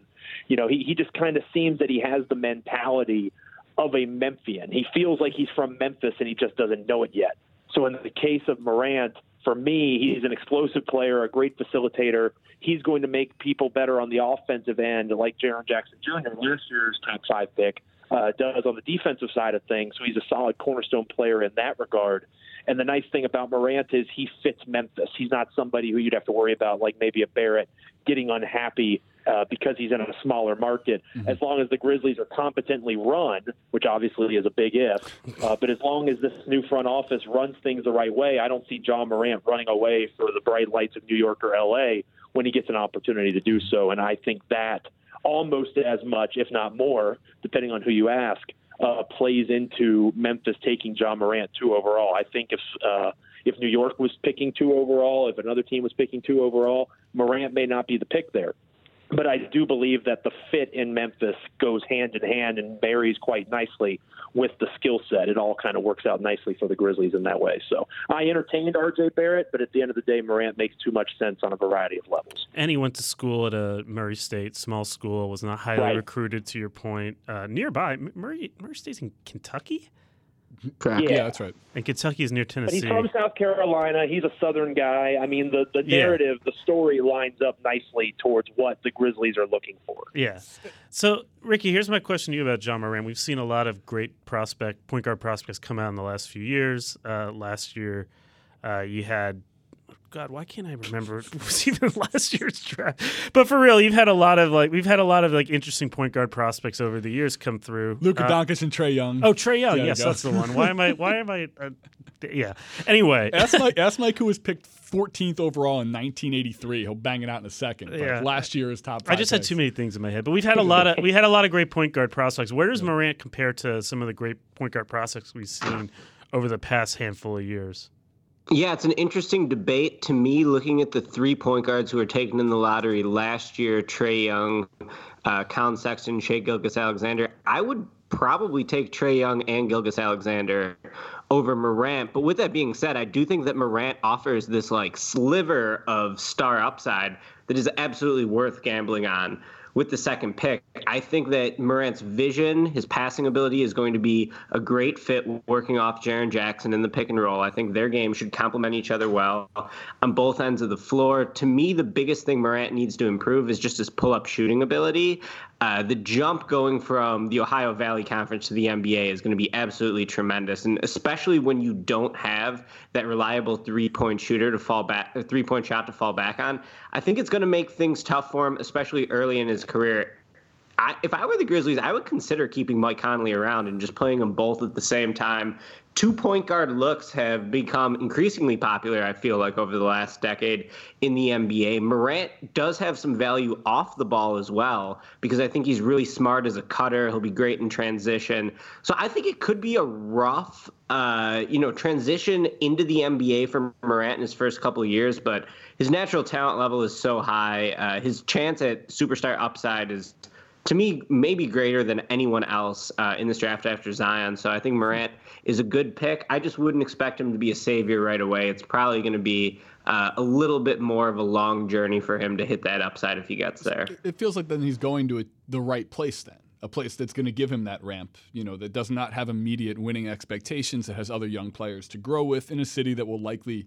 you know, he just kind of seems that he has the mentality of a Memphian. He feels like he's from Memphis and he just doesn't know it yet. So in the case of Morant, for me, he's an explosive player, a great facilitator. He's going to make people better on the offensive end, like Jaren Jackson Jr., last year's top 5 pick, does on the defensive side of things. So he's a solid cornerstone player in that regard. And the nice thing about Morant is he fits Memphis. He's not somebody who you'd have to worry about, like maybe a Barrett, getting unhappy because he's in a smaller market. Mm-hmm. As long as the Grizzlies are competently run, which obviously is a big if, but as long as this new front office runs things the right way, I don't see John Morant running away for the bright lights of New York or L.A. when he gets an opportunity to do so. And I think that almost as much, if not more, depending on who you ask, plays into Memphis taking John Morant 2 overall. I think if New York was picking 2 overall, if another team was picking 2 overall, Morant may not be the pick there. But I do believe that the fit in Memphis goes hand in hand and marries quite nicely with the skill set. It all kind of works out nicely for the Grizzlies in that way. So I entertained R.J. Barrett, but at the end of the day, Morant makes too much sense on a variety of levels. And he went to school at a Murray State, small school, was not highly recruited, to your point. Nearby, Murray State's in Kentucky? Correct. Yeah, that's right. And Kentucky is near Tennessee. But he's from South Carolina. He's a Southern guy. I mean, the narrative, the story lines up nicely towards what the Grizzlies are looking for. Yeah. So, Ricky, here's my question to you about John Morant. We've seen a lot of great point guard prospects come out in the last few years. Last year, you had God, why can't I remember? It was even last year's draft. But for real, we've had a lot of interesting point guard prospects over the years come through. Luka Doncic and Trae Young. Oh, Trae Young. Yes, that's the one. Why am I? Yeah. Anyway, ask Mike who was picked 14th overall in 1983. He'll bang it out in a second. But yeah. Last year is top 5. I just had too many things in my head. But we had a lot of great point guard prospects. Where does Morant compare to some of the great point guard prospects we've seen over the past handful of years? Yeah, it's an interesting debate to me. Looking at the 3 point guards who were taken in the lottery last year, Trae Young, Colin Sexton, Shai Gilgeous-Alexander, I would probably take Trae Young and Gilgeous-Alexander over Morant. But with that being said, I do think that Morant offers this sliver of star upside that is absolutely worth gambling on. With the second pick, I think that Morant's vision, his passing ability is going to be a great fit working off Jaren Jackson in the pick and roll. I think their game should complement each other well on both ends of the floor. To me, the biggest thing Morant needs to improve is just his pull-up shooting ability. The jump going from the Ohio Valley Conference to the NBA is going to be absolutely tremendous, and especially when you don't have that reliable three-point shot to fall back on. I think it's going to make things tough for him, especially early in his career. If I were the Grizzlies, I would consider keeping Mike Conley around and just playing them both at the same time. 2 point guard looks have become increasingly popular, I feel like, over the last decade in the NBA. Morant does have some value off the ball as well, because I think he's really smart as a cutter. He'll be great in transition. So I think it could be a rough, transition into the NBA for Morant in his first couple of years, but his natural talent level is so high. His chance at superstar upside is, to me, maybe greater than anyone else in this draft after Zion. So I think Morant is a good pick. I just wouldn't expect him to be a savior right away. It's probably going to be a little bit more of a long journey for him to hit that upside if he gets there. It feels like then he's going to the right place then, a place that's going to give him that ramp, that does not have immediate winning expectations, that has other young players to grow with in a city that will likely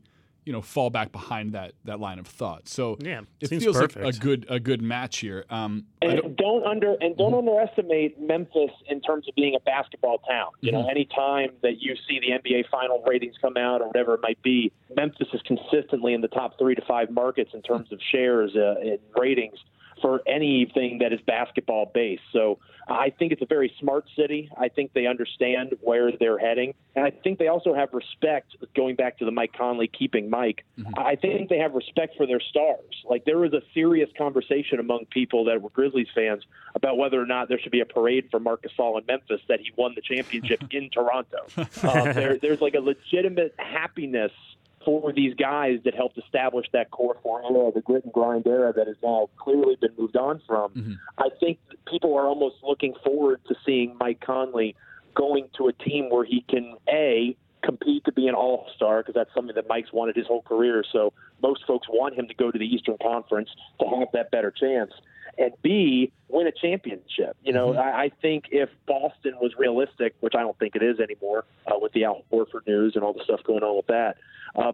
fall back behind that line of thought. So yeah, it feels perfect. Like a good match here. Don't underestimate Memphis in terms of being a basketball town. Any time that you see the NBA final ratings come out or whatever it might be, Memphis is consistently in the top 3 to 5 markets in terms of shares in ratings for anything that is basketball based. So I think it's a very smart city. I think they understand where they're heading. And I think they also have respect, going back to the Mike Conley, keeping Mike. Mm-hmm. I think they have respect for their stars. There was a serious conversation among people that were Grizzlies fans about whether or not there should be a parade for Marc Gasol in Memphis that he won the championship in Toronto. There's a legitimate happiness for these guys that helped establish that core formula, the grit and grind era that has now clearly been moved on from. Mm-hmm. I think people are almost looking forward to seeing Mike Conley going to a team where he can, A, compete to be an all-star, because that's something that Mike's wanted his whole career. So most folks want him to go to the Eastern Conference to have that better chance. And B, win a championship. Mm-hmm. I think if Boston was realistic, which I don't think it is anymore with the Al Horford news and all the stuff going on with that,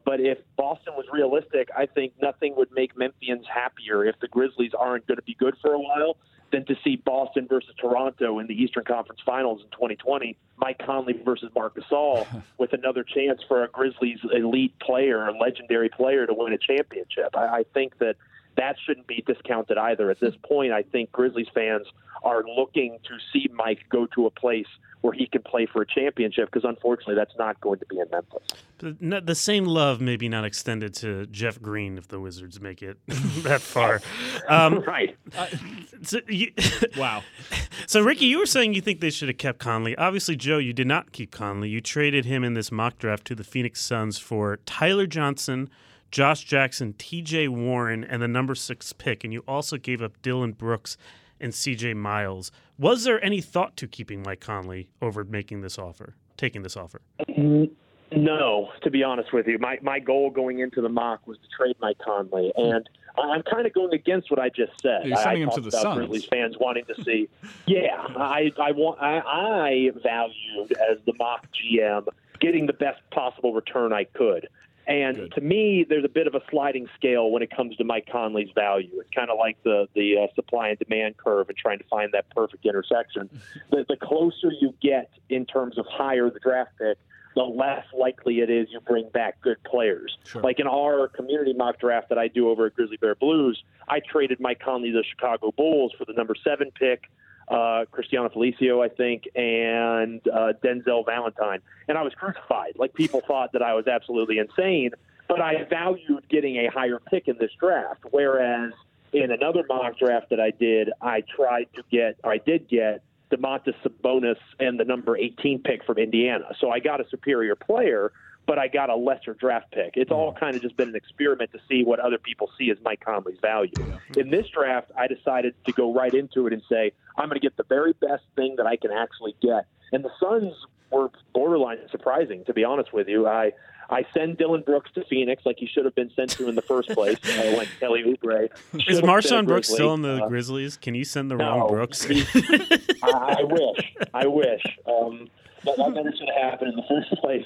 but if Boston was realistic, I think nothing would make Memphians happier if the Grizzlies aren't going to be good for a while than to see Boston versus Toronto in the Eastern Conference Finals in 2020, Mike Conley versus Marc Gasol, with another chance for a Grizzlies elite player, a legendary player, to win a championship. I think that that shouldn't be discounted either. At this point, I think Grizzlies fans are looking to see Mike go to a place where he can play for a championship, because unfortunately that's not going to be in Memphis. The same love maybe not extended to Jeff Green if the Wizards make it that far. Right. Wow. So, Ricky, you were saying you think they should have kept Conley. Obviously, Joe, you did not keep Conley. You traded him in this mock draft to the Phoenix Suns for Tyler Johnson, Josh Jackson, T.J. Warren, and the number 6 pick, and you also gave up Dillon Brooks and C.J. Miles. Was there any thought to keeping Mike Conley over taking this offer? No, to be honest with you. My goal going into the mock was to trade Mike Conley, and I'm kind of going against what I just said. You're sending him to the Suns. Grizzlies fans wanting to see. Yeah, I valued as the mock GM getting the best possible return I could. And good. To me, there's a bit of a sliding scale when it comes to Mike Conley's value. It's kind of like the supply and demand curve and trying to find that perfect intersection. The closer you get in terms of higher the draft pick, the less likely it is you bring back good players. Sure. Like in our community mock draft that I do over at Grizzly Bear Blues, I traded Mike Conley to the Chicago Bulls for the number 7 pick, Cristiano Felicio, I think, and Denzel Valentine. And I was crucified. Like, people thought that I was absolutely insane, but I valued getting a higher pick in this draft. Whereas in another mock draft that I did, I did get DeMontis Sabonis and the number 18 pick from Indiana. So I got a superior player, but I got a lesser draft pick. It's all kind of just been an experiment to see what other people see as Mike Conley's value. In this draft, I decided to go right into it and say, I'm going to get the very best thing that I can actually get. And the Suns were borderline surprising, to be honest with you. I send Dillon Brooks to Phoenix like he should have been sent to in the first place, like Kelly Oubre. Is Marshawn Brooks still in the Grizzlies? Can you send the wrong Brooks? I wish. That never should have happened in the first place.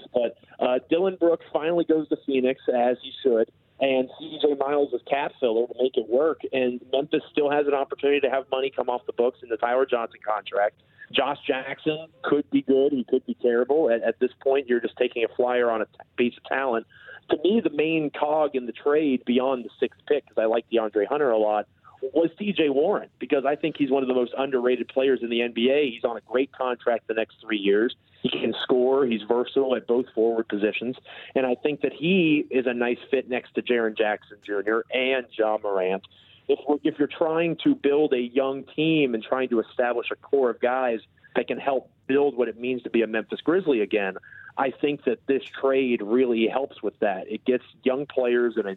But Dillon Brooks finally goes to Phoenix, as he should, and C.J. Miles is cap filler to make it work. And Memphis still has an opportunity to have money come off the books in the Tyler Johnson contract. Josh Jackson could be good. He could be terrible. At this point, you're just taking a flyer on a piece of talent. To me, the main cog in the trade beyond the 6th pick, because I like DeAndre Hunter a lot, was T.J. Warren, because I think he's one of the most underrated players in the NBA. He's on a great contract the next 3 years. He can score. He's versatile at both forward positions. And I think that he is a nice fit next to Jaren Jackson Jr. and John Morant. If you're trying to build a young team and trying to establish a core of guys that can help build what it means to be a Memphis Grizzly again, I think that this trade really helps with that. It gets young players in a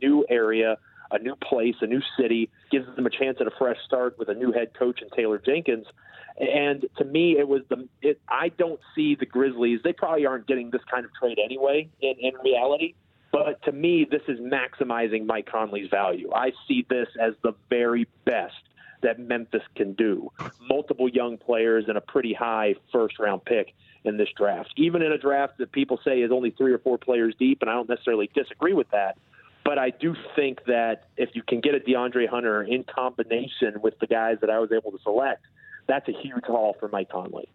new area, a new place, a new city, gives them a chance at a fresh start with a new head coach in Taylor Jenkins. And to me, I don't see the Grizzlies. They probably aren't getting this kind of trade anyway in reality. But to me, this is maximizing Mike Conley's value. I see this as the very best that Memphis can do. Multiple young players and a pretty high first-round pick in this draft. Even in a draft that people say is only 3 or 4 players deep, and I don't necessarily disagree with that. But I do think that if you can get a DeAndre Hunter in combination with the guys that I was able to select, that's a huge haul for Mike Conley.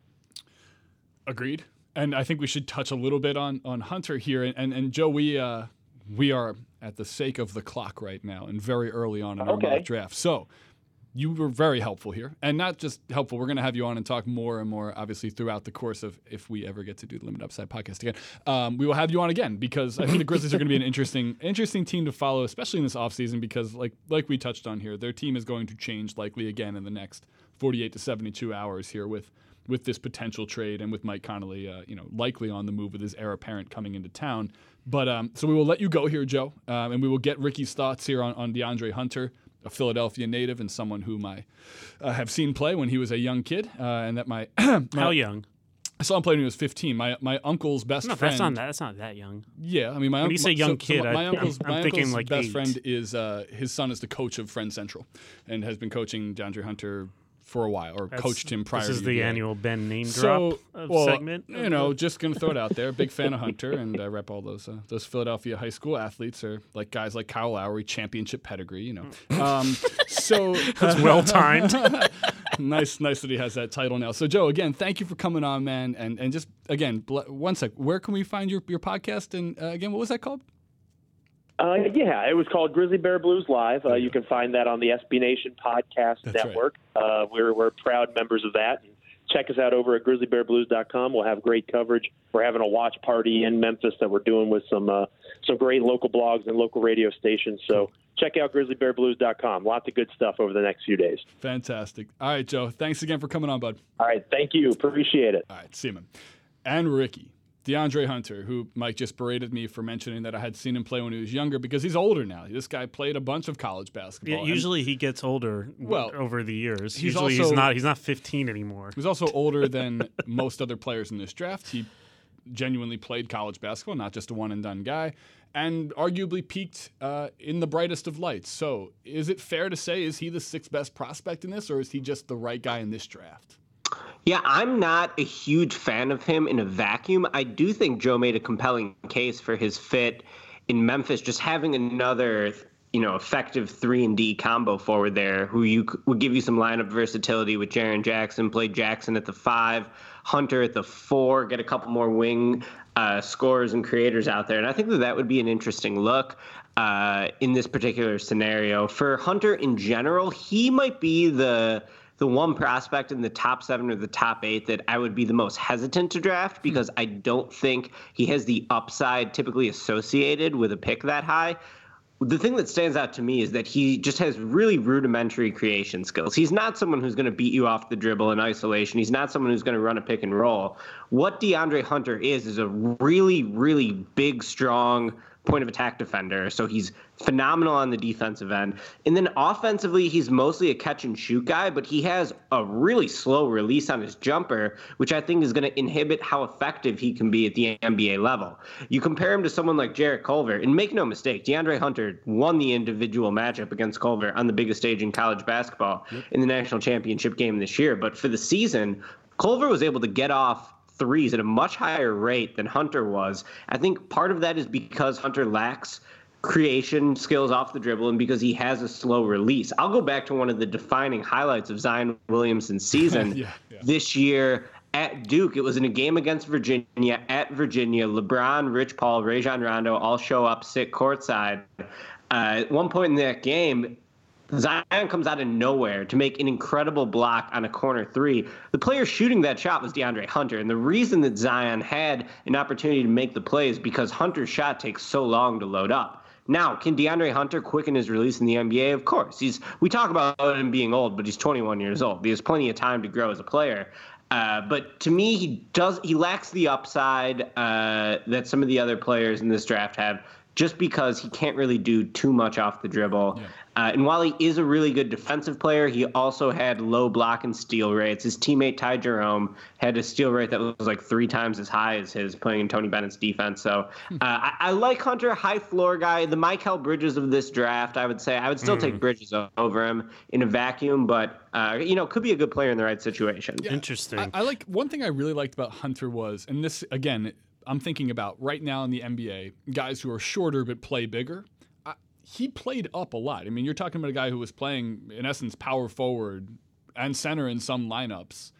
Agreed. And I think we should touch a little bit on Hunter here. And Joe, we are at the sake of the clock right now and very early on in our draft. So you were very helpful here. And not just helpful, we're going to have you on and talk more and more, obviously, throughout the course of if we ever get to do the Limited Upside podcast again. We will have you on again because I think the Grizzlies are going to be an interesting team to follow, especially in this offseason, because like we touched on here, their team is going to change likely again in the next 48 to 72 hours here with this potential trade and with Mike Conley, likely on the move with his heir apparent coming into town. But so we will let you go here, Joe, and we will get Ricky's thoughts here on DeAndre Hunter, a Philadelphia native and someone whom I have seen play when he was a young kid, and that my how young? I saw him play when he was 15. My uncle's best friend. That's not that young. Yeah, I mean, when you say young kid, my uncle's like best 8. Friend is his son is the coach of Friend Central, and has been coaching DeAndre Hunter for a while, or coached him prior to the annual Ben name drop segment. You know, just going to throw it out there. Big fan of Hunter, and I rep all those Philadelphia high school athletes, or like guys like Kyle Lowry, championship pedigree, you know. So that's well-timed. Nice that he has that title now. So, Joe, again, thank you for coming on, man. And just, again, one sec, where can we find your podcast? And, again, what was that called? Yeah, it was called Grizzly Bear Blues Live. You can find that on the SB Nation podcast network. Right. We're proud members of that. Check us out over at grizzlybearblues.com. We'll have great coverage. We're having a watch party in Memphis that we're doing with some great local blogs and local radio stations. So check out grizzlybearblues.com. Lots of good stuff over the next few days. Fantastic. All right, Joe. Thanks again for coming on, bud. All right. Thank you. Appreciate it. All right. See you, man. And Ricky. DeAndre Hunter, who Mike just berated me for mentioning that I had seen him play when he was younger, because he's older now. This guy played a bunch of college basketball. Yeah, usually he gets older over the years. He's not 15 anymore. He's also older than most other players in this draft. He genuinely played college basketball, not just a one-and-done guy, and arguably peaked in the brightest of lights. So is it fair to say, is he the sixth best prospect in this, or is he just the right guy in this draft? Yeah, I'm not a huge fan of him in a vacuum. I do think Joe made a compelling case for his fit in Memphis, just having another, effective 3-and-D combo forward there who would give you some lineup versatility with Jaren Jackson, play Jackson at the 5, Hunter at the 4, get a couple more wing scorers and creators out there. And I think that would be an interesting look in this particular scenario. For Hunter in general, he might be the one prospect in the top 7 or the top 8 that I would be the most hesitant to draft, because I don't think he has the upside typically associated with a pick that high. The thing that stands out to me is that he just has really rudimentary creation skills. He's not someone who's going to beat you off the dribble in isolation. He's not someone who's going to run a pick and roll. What DeAndre Hunter is a really, really big, strong point of attack defender. So he's phenomenal on the defensive end. And then offensively, he's mostly a catch and shoot guy, but he has a really slow release on his jumper, which I think is going to inhibit how effective he can be at the NBA level. You compare him to someone like Jarrett Culver, and make no mistake, DeAndre Hunter won the individual matchup against Culver on the biggest stage in college basketball in the national championship game this year. But for the season, Culver was able to get off threes at a much higher rate than Hunter was. I think part of that is because Hunter lacks creation skills off the dribble and because he has a slow release. I'll go back to one of the defining highlights of Zion Williamson's season this year at Duke. It was in a game against Virginia at Virginia. LeBron, Rich Paul, Rajon Rondo all show up, sit courtside. At one point in that game, Zion comes out of nowhere to make an incredible block on a corner 3. The player shooting that shot was DeAndre Hunter, and the reason that Zion had an opportunity to make the play is because Hunter's shot takes so long to load up. Now, can DeAndre Hunter quicken his release in the NBA? Of course. We talk about him being old, but he's 21 years old. He has plenty of time to grow as a player. But to me, he lacks the upside that some of the other players in this draft have, just because he can't really do too much off the dribble. Yeah. And while he is a really good defensive player, he also had low block and steal rates. His teammate Ty Jerome had a steal rate that was like 3 times as high as his, playing in Tony Bennett's defense. So I like Hunter, high floor guy, the Mikal Bridges of this draft, I would say. I would still take Bridges over him in a vacuum, but, could be a good player in the right situation. Yeah, interesting. I like one thing I really liked about Hunter was, and this, again, I'm thinking about right now in the NBA, guys who are shorter but play bigger. He played up a lot. I mean, you're talking about a guy who was playing, in essence, power forward and center in some lineups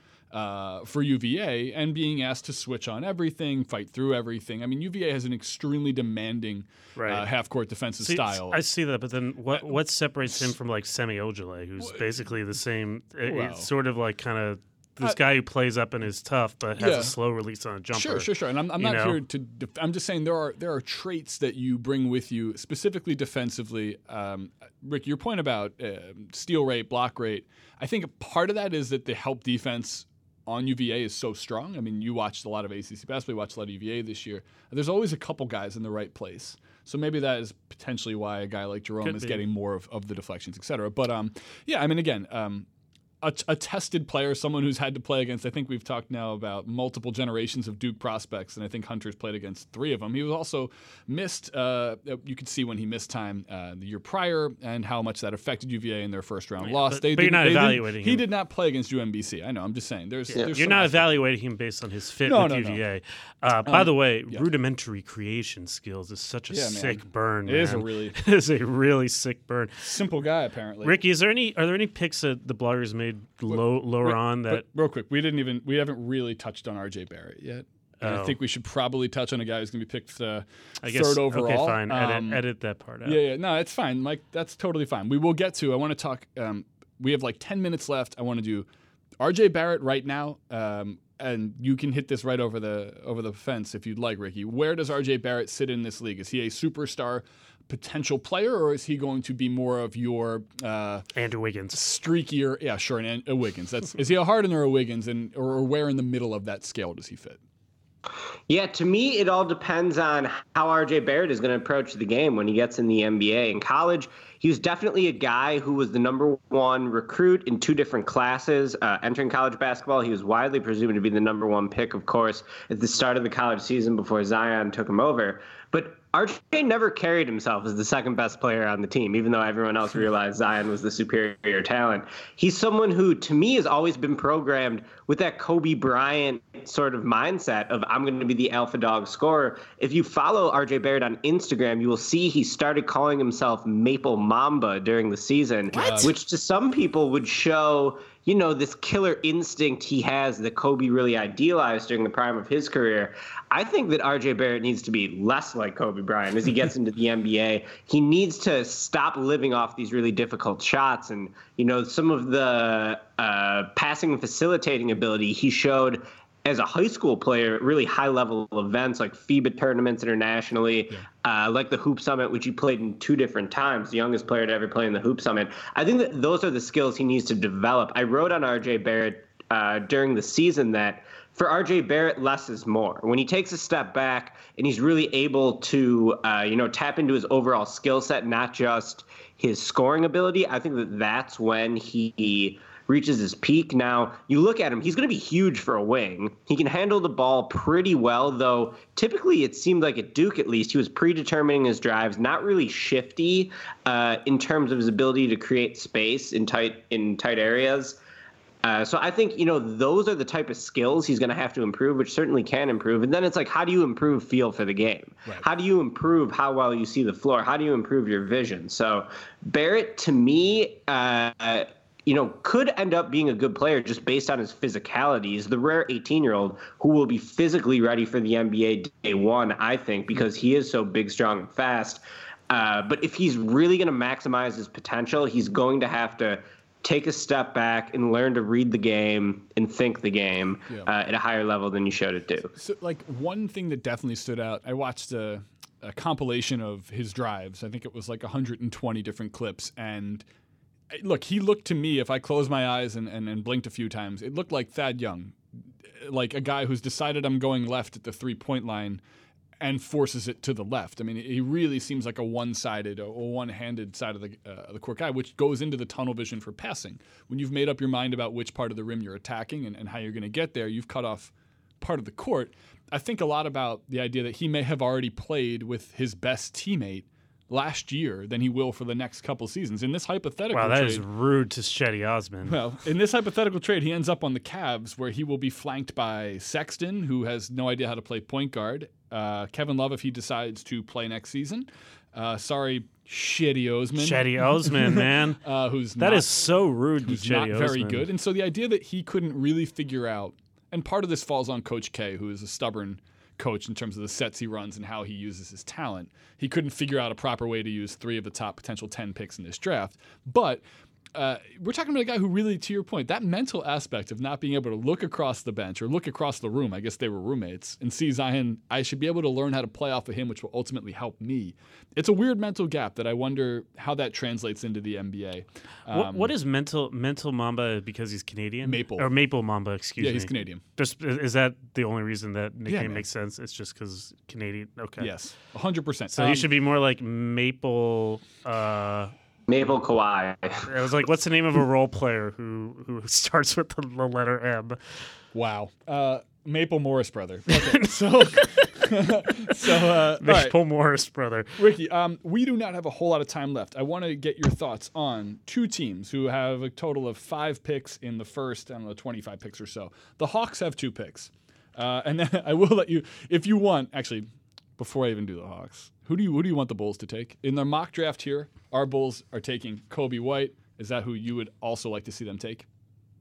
for UVA, and being asked to switch on everything, fight through everything. I mean, UVA has an extremely demanding half-court defensive style. I see that, but then what separates him from, like, Semi Ojeleye, who's basically the same? It's sort of like kind of this guy who plays up and is tough, but has a slow release on a jumper. Sure. And I'm not here to. I'm just saying there are traits that you bring with you, specifically defensively. Rick, your point about steal rate, block rate. I think part of that is that the help defense on UVA is so strong. I mean, you watched a lot of ACC basketball, you watched a lot of UVA this year. There's always a couple guys in the right place. So maybe that is potentially why a guy like Jerome is getting more of the deflections, et cetera. But a tested player, someone who's had to play against, I think we've talked now about multiple generations of Duke prospects, and I think Hunter's played against 3 of them. He was also missed. You could see when he missed time the year prior and how much that affected UVA in their first-round loss. But you're not evaluating him. He did not play against UMBC. I know. I'm just saying. There's you're not evaluating him based on his fit with UVA. No. By the way, rudimentary creation skills is such a sick burn. It is a really sick burn. Simple guy, apparently. Ricky, are there any picks that the bloggers made lower on that? Real quick, we haven't really touched on R.J. Barrett yet. And I think we should probably touch on a guy who's going to be picked third overall. Okay, fine. Edit that part out. Yeah. No, it's fine. Mike, that's totally fine. We will get to. I want to talk. We have like 10 minutes left. I want to do R.J. Barrett right now. And you can hit this right over the fence if you'd like, Ricky. Where does R.J. Barrett sit in this league? Is he a superstar potential player, or is he going to be more of your Andrew Wiggins streakier? Yeah, sure, and a Wiggins. That's is he a Harden or a Wiggins, and or where in the middle of that scale does he fit? Yeah, to me, it all depends on how R.J. Barrett is going to approach the game when he gets in the NBA. In college, he was definitely a guy who was the number one recruit in two different classes. Entering college basketball, he was widely presumed to be the number one pick, of course, at the start of the college season before Zion took him over. But RJ never carried himself as the second best player on the team, even though everyone else realized Zion was the superior talent. He's someone who, to me, has always been programmed with that Kobe Bryant sort of mindset of, I'm going to be the alpha dog scorer. If you follow RJ Barrett on Instagram, you will see he started calling himself Maple Mamba during the season, which to some people would show, you know, this killer instinct he has that Kobe really idealized during the prime of his career. I think that R.J. Barrett needs to be less like Kobe Bryant as he gets into the NBA. He needs to stop living off these really difficult shots. And, you know, some of the passing and facilitating ability he showed as a high school player at really high-level events like FIBA tournaments internationally, like the Hoop Summit, which he played in two different times, the youngest player to ever play in the Hoop Summit. I think that those are the skills he needs to develop. I wrote on R.J. Barrett during the season that for R.J. Barrett, less is more. When he takes a step back and he's really able to, tap into his overall skill set, not just his scoring ability, I think that that's when he reaches his peak. Now, you look at him, he's going to be huge for a wing. He can handle the ball pretty well, though typically it seemed like at Duke, at least, he was predetermining his drives, not really shifty in terms of his ability to create space in tight areas. So I think, you know, those are the type of skills he's going to have to improve, which certainly can improve. And then it's like, how do you improve feel for the game? Right. How do you improve how well you see the floor? How do you improve your vision? So Barrett, to me, could end up being a good player just based on his physicality. He's the rare 18-year-old who will be physically ready for the NBA day one, I think, because he is so big, strong, and fast. But if he's really going to maximize his potential, he's going to have to take a step back and learn to read the game and think the game at a higher level than you showed it to. So, like, one thing that definitely stood out, I watched a compilation of his drives. I think it was like 120 different clips, and look, he looked to me, if I closed my eyes and blinked a few times, it looked like Thad Young, like a guy who's decided I'm going left at the three-point line and forces it to the left. I mean, he really seems like a one-sided or one-handed side of the court guy, which goes into the tunnel vision for passing. When you've made up your mind about which part of the rim you're attacking and how you're going to get there, you've cut off part of the court. I think a lot about the idea that he may have already played with his best teammate last year than he will for the next couple seasons. In this hypothetical trade... Wow, that is rude to Chetty Osman. Well, in this hypothetical trade, he ends up on the Cavs, where he will be flanked by Sexton, who has no idea how to play point guard, Kevin Love, if he decides to play next season. Chetty Osman. Chetty Osman, man. That is so rude to Chetty Osman. Who's not very good. And so the idea that he couldn't really figure out... And part of this falls on Coach K, who is a stubborn coach in terms of the sets he runs and how he uses his talent. He couldn't figure out a proper way to use three of the top potential 10 picks in this draft. But we're talking about a guy who really, to your point, that mental aspect of not being able to look across the bench or look across the room, I guess they were roommates, and see Zion, I should be able to learn how to play off of him, which will ultimately help me. It's a weird mental gap that I wonder how that translates into the NBA. What is mental Mamba because he's Canadian? Maple Mamba, excuse me. Yeah, he's Canadian. Is that the only reason that nickname makes sense? It's just because Canadian? Okay. Yes, 100%. So he should be more like Maple... Maple Kawhi. I was like, what's the name of a role player who starts with the letter M? Wow. Maple Morris brother. Okay, so... Maple Morris brother. Ricky, we do not have a whole lot of time left. I want to get your thoughts on two teams who have a total of 5 picks in the first, 25 picks or so. The Hawks have 2 picks. And then I will let you, if you want, actually... Before I even do the Hawks, who do you want the Bulls to take? In their mock draft here, our Bulls are taking Kobe White. Is that who you would also like to see them take?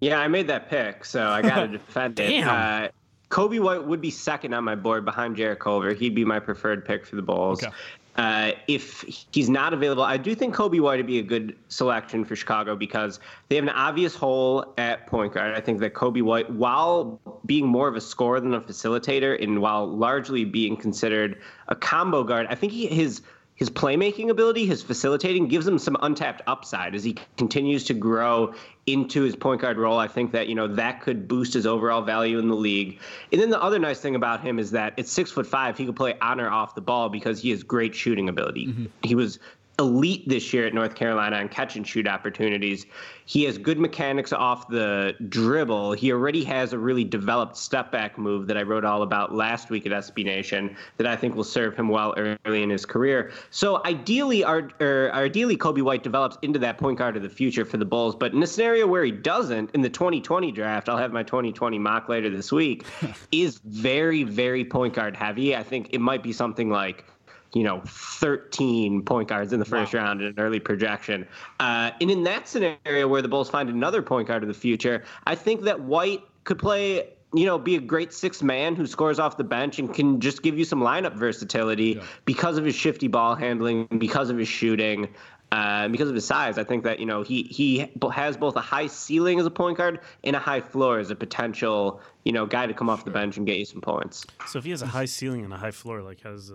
Yeah, I made that pick, so I got to defend it. Damn. Kobe White would be second on my board behind Jarrett Culver. He'd be my preferred pick for the Bulls. Okay. If he's not available, I do think Kobe White would be a good selection for Chicago because they have an obvious hole at point guard. I think that Kobe White, while being more of a scorer than a facilitator and while largely being considered a combo guard, I think his playmaking ability, his facilitating, gives him some untapped upside as he continues to grow into his point guard role. I think that, you know, that could boost his overall value in the league. And then the other nice thing about him is that at 6'5", he could play on or off the ball because he has great shooting ability. Mm-hmm. He was elite this year at North Carolina on catch and shoot opportunities. He has good mechanics off the dribble. He already has a really developed step back move that I wrote all about last week at SB Nation that I think will serve him well early in his career. So ideally, ideally Kobe White develops into that point guard of the future for the Bulls. But in a scenario where he doesn't, in the 2020 draft, I'll have my 2020 mock later this week, is very, very point guard heavy. I think it might be something like, 13 point guards in the first round in an early projection. And in that scenario where the Bulls find another point guard of the future, I think that White could play, be a great sixth man who scores off the bench and can just give you some lineup versatility because of his shifty ball handling, because of his shooting, because of his size. I think that, he has both a high ceiling as a point guard and a high floor as a potential, guy to come off the bench and get you some points. So if he has a high ceiling and a high floor, like how does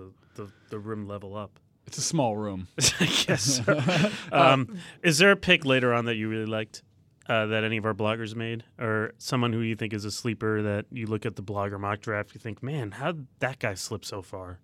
the room level up? It's a small room. I guess so. Is there a pick later on that you really liked that any of our bloggers made, or someone who you think is a sleeper that you look at the blogger mock draft, you think, man, how'd that guy slip so far?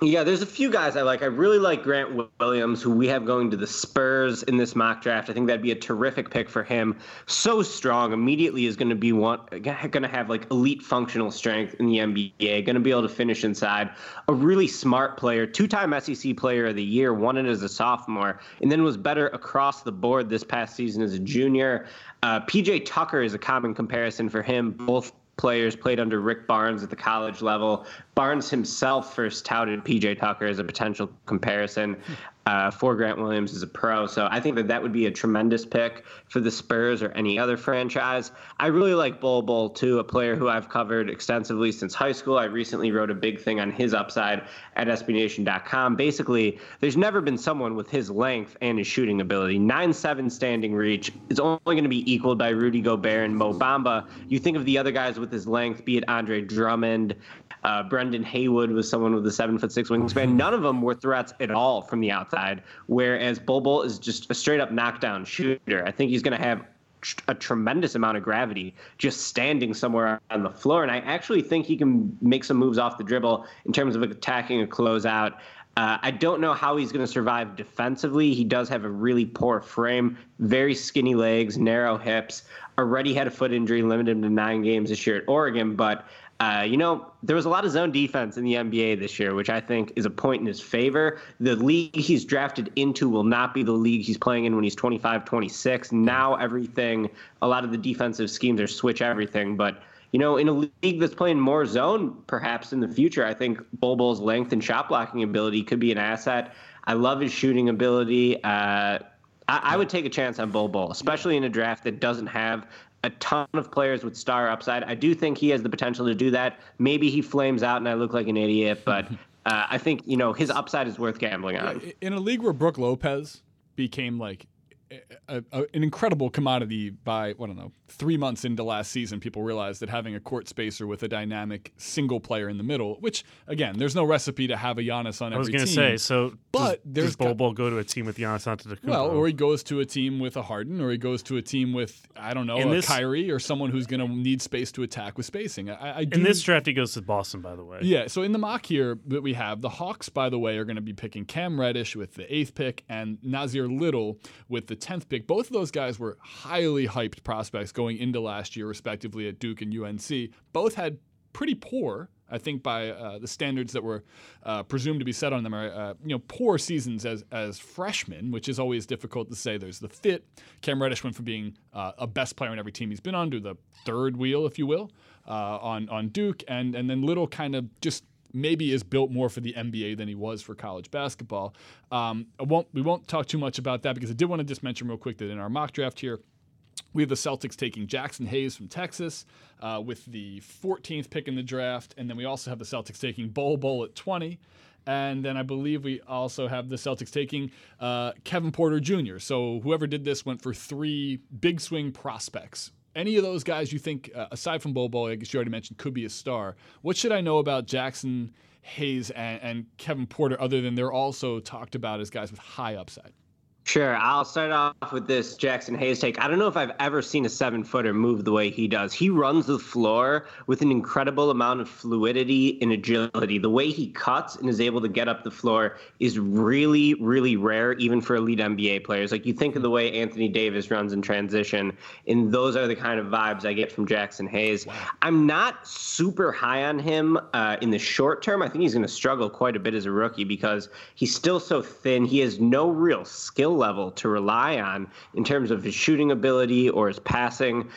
Yeah, there's a few guys I like. I really like Grant Williams, who we have going to the Spurs in this mock draft. I think that'd be a terrific pick for him. So strong, immediately is going to be going to have like elite functional strength in the NBA, going to be able to finish inside. A really smart player, two-time SEC Player of the Year, won it as a sophomore, and then was better across the board this past season as a junior. PJ Tucker is a common comparison for him. Both players played under Rick Barnes at the college level. Barnes himself first touted PJ Tucker as a potential comparison for Grant Williams as a pro. So I think that would be a tremendous pick for the Spurs or any other franchise. I really like Bol Bol too, a player who I've covered extensively since high school. I recently wrote a big thing on his upside at SBNation.com. Basically, there's never been someone with his length and his shooting ability. 9'7" standing reach is only going to be equaled by Rudy Gobert and Mo Bamba. You think of the other guys with his length, be it Andre Drummond, Brendan Haywood was someone with a 7'6" wingspan. None of them were threats at all from the outside, whereas Bol Bol is just a straight up knockdown shooter. I think he's going to have a tremendous amount of gravity just standing somewhere on the floor, and I actually think he can make some moves off the dribble in terms of attacking a closeout. I don't know how he's going to survive defensively. He does have a really poor frame, very skinny legs, narrow hips. Already had a foot injury, limited him to 9 games this year at Oregon, but there was a lot of zone defense in the NBA this year, which I think is a point in his favor. The league he's drafted into will not be the league he's playing in when he's 25, 26. Now a lot of the defensive schemes are switch everything. But, in a league that's playing more zone, perhaps in the future, I think Bol Bol's length and shot blocking ability could be an asset. I love his shooting ability. I would take a chance on Bol Bol, especially in a draft that doesn't have a ton of players with star upside. I do think he has the potential to do that. Maybe he flames out and I look like an idiot, but I think, his upside is worth gambling on. In a league where Brooke Lopez became like an incredible commodity by, 3 months into last season, people realized that having a court spacer with a dynamic single player in the middle, which, again, there's no recipe to have a Giannis on every team. I was going to say, does Bol Bol go to a team with Giannis Antetokounmpo? Well, or he goes to a team with a Harden, or he goes to a team with, Kyrie, or someone who's going to need space to attack with spacing. In this draft, he goes to Boston, by the way. Yeah, so in the mock here that we have, the Hawks, by the way, are going to be picking Cam Reddish with the 8th pick and Nasir Little with the 10th pick. Both of those guys were highly hyped prospects going into last year, respectively, at Duke and UNC. Both had pretty poor, I think, by the standards that were presumed to be set on them, poor seasons as freshmen, which is always difficult to say. There's the fit. Cam Reddish went from being a best player on every team he's been on to the third wheel, if you will, on Duke, and then Little kind of just maybe is built more for the NBA than he was for college basketball. We won't talk too much about that because I did want to just mention real quick that in our mock draft here, We have the Celtics taking Jackson Hayes from Texas with the 14th pick in the draft. And then we also have the Celtics taking Bol Bol at 20. And then I believe we also have the Celtics taking Kevin Porter Jr. So whoever did this went for three big swing prospects. Any of those guys you think, aside from Bol Bol, I guess you already mentioned, could be a star. What should I know about Jackson Hayes and Kevin Porter other than they're also talked about as guys with high upside? Sure. I'll start off with this Jackson Hayes take. I don't know if I've ever seen a 7-footer move the way he does. He runs the floor with an incredible amount of fluidity and agility. The way he cuts and is able to get up the floor is really, really rare, even for elite NBA players. Like, you think of the way Anthony Davis runs in transition, and those are the kind of vibes I get from Jackson Hayes. Wow. I'm not super high on him in the short term. I think he's going to struggle quite a bit as a rookie because he's still so thin. He has no real skill level to rely on in terms of his shooting ability or his passing.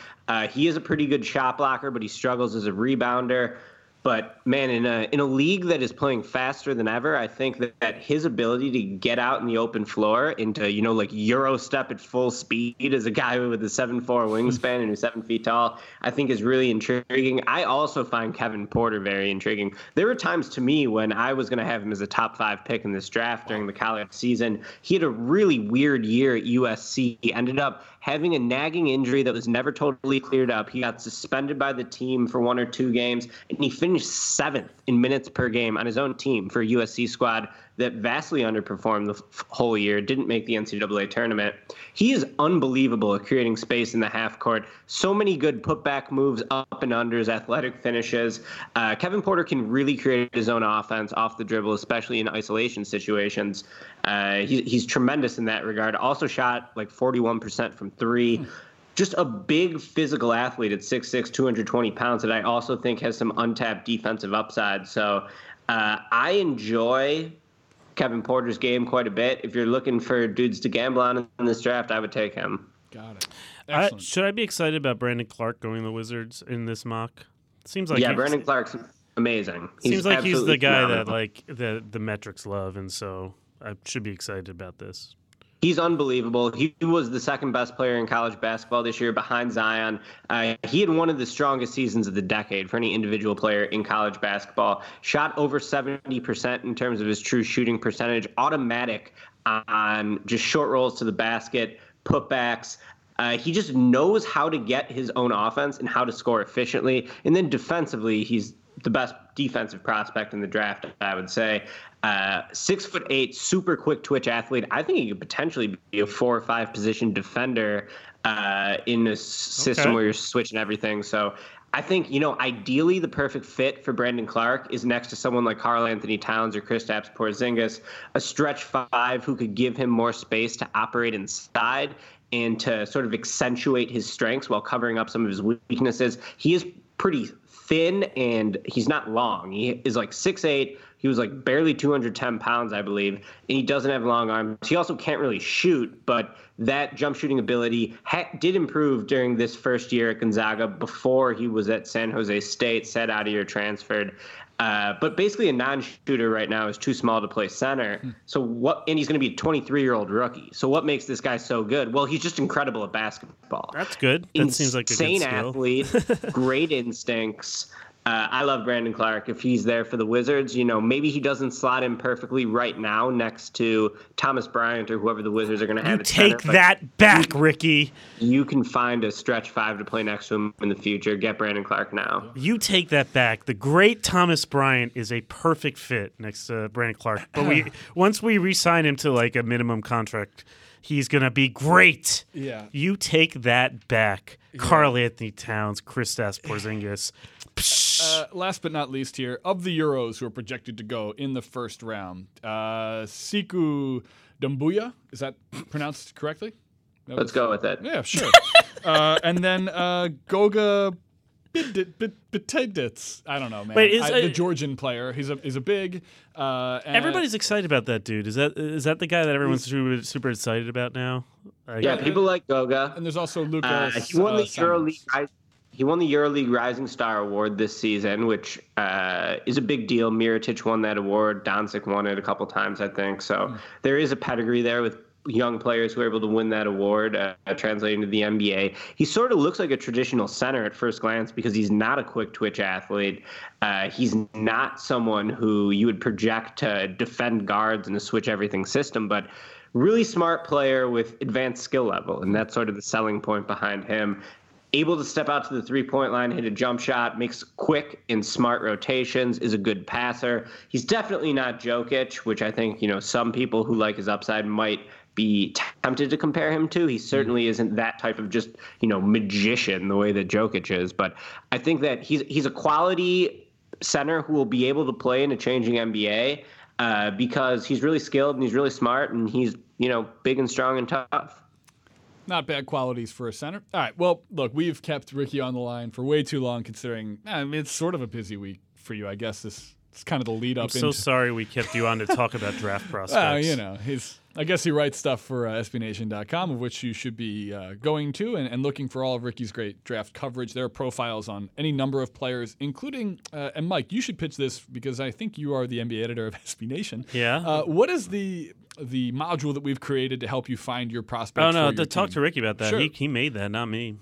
He is a pretty good shot blocker, but he struggles as a rebounder. But, man, in a league that is playing faster than ever, I think that his ability to get out in the open floor into, you know, like Euro step at full speed as a guy with a 7'4 wingspan and who's 7 feet tall, I think is really intriguing. I also find Kevin Porter very intriguing. There were times to me when I was going to have him as a top five pick in this draft during the college season. He had a really weird year at USC. He ended up having a nagging injury that was never totally cleared up. He got suspended by the team for one or two games, and he finished seventh in minutes per game on his own team for a USC squad that vastly underperformed the whole year, didn't make the NCAA tournament. He is unbelievable at creating space in the half court. So many good putback moves, up and unders, athletic finishes. Kevin Porter can really create his own offense off the dribble, especially in isolation situations. He's tremendous in that regard. Also shot like 41% from three. Just a big physical athlete at 6'6", 220 pounds that I also think has some untapped defensive upside. So I enjoy Kevin Porter's game quite a bit. If you're looking for dudes to gamble on in this draft, I would take him. Got it. Should I be excited about Brandon Clark going to the Wizards in this mock? Seems like Brandon Clark's amazing. Seems like he's the guy phenomenal that like the metrics love, and so I should be excited about this. He's unbelievable. He was the second best player in college basketball this year behind Zion. He had one of the strongest seasons of the decade for any individual player in college basketball. Shot over 70% in terms of his true shooting percentage. Automatic on just short rolls to the basket, putbacks. He just knows how to get his own offense and how to score efficiently. And then defensively, he's the best defensive prospect in the draft, I would say. 6'8", super quick twitch athlete. I think he could potentially be a 4 or 5 position defender in a system where you're switching everything. So I think, you know, ideally the perfect fit for Brandon Clark is next to someone like Karl Anthony Towns or Kristaps Porzingis, a stretch five who could give him more space to operate inside and to sort of accentuate his strengths while covering up some of his weaknesses. He is pretty thin and he's not long. He is like 6'8". He was like barely 210 pounds, I believe, and he doesn't have long arms. He also can't really shoot, but that jump shooting ability did improve during this first year at Gonzaga before he was at San Jose State, sat out of year, transferred. But basically a non-shooter right now is too small to play center. So and he's going to be a 23-year-old rookie. So what makes this guy so good? Well, he's just incredible at basketball. That's good. That seems like a good skill. Insane athlete, great instincts. I love Brandon Clark. If he's there for the Wizards, you know, maybe he doesn't slot in perfectly right now next to Thomas Bryant or whoever the Wizards are going to have. Ricky. You can find a stretch five to play next to him in the future. Get Brandon Clark now. You take that back. The great Thomas Bryant is a perfect fit next to Brandon Clark. But once we re-sign him to like a minimum contract, he's going to be great. Yeah. You take that back. Yeah. Karl Anthony Towns, Kristaps Porzingis. Last but not least here, of the Euros who are projected to go in the first round, Sekou Doumbouya, is that pronounced correctly? Let's go with that. Yeah, sure. And then Goga Bitadets. I don't know, man. Wait, the Georgian player. He's a big. Everybody's excited about that dude. Is that the guy that everyone's super excited about now? Yeah, people like Goga. And there's also Lucas. He won the EuroLeague. He won the EuroLeague Rising Star Award this season, which is a big deal. Mirotić won that award. Doncic won it a couple times, I think. So there is a pedigree there with young players who are able to win that award, translating to the NBA. He sort of looks like a traditional center at first glance because he's not a quick twitch athlete. He's not someone who you would project to defend guards and a switch everything system, but really smart player with advanced skill level. And that's sort of the selling point behind him. Able to step out to the three-point line, hit a jump shot, makes quick and smart rotations, is a good passer. He's definitely not Jokic, which I think, you know, some people who like his upside might be tempted to compare him to. He certainly isn't that type of just, you know, magician the way that Jokic is. But I think that he's a quality center who will be able to play in a changing NBA because he's really skilled and he's really smart and he's, you know, big and strong and tough. Not bad qualities for a center. All right, well, look, we've kept Ricky on the line for way too long considering, I mean, it's sort of a busy week for you, I guess. It's kind of the lead up. I'm so sorry we kept you on to talk about draft prospects. Well, you know, I guess he writes stuff for SBNation.com, of which you should be going to and looking for all of Ricky's great draft coverage. There are profiles on any number of players, including, and Mike, you should pitch this because I think you are the NBA editor of SB Nation. Yeah. What is the module that we've created to help you find your prospects? Oh, no, talk to Ricky about that. Sure. He made that, not me.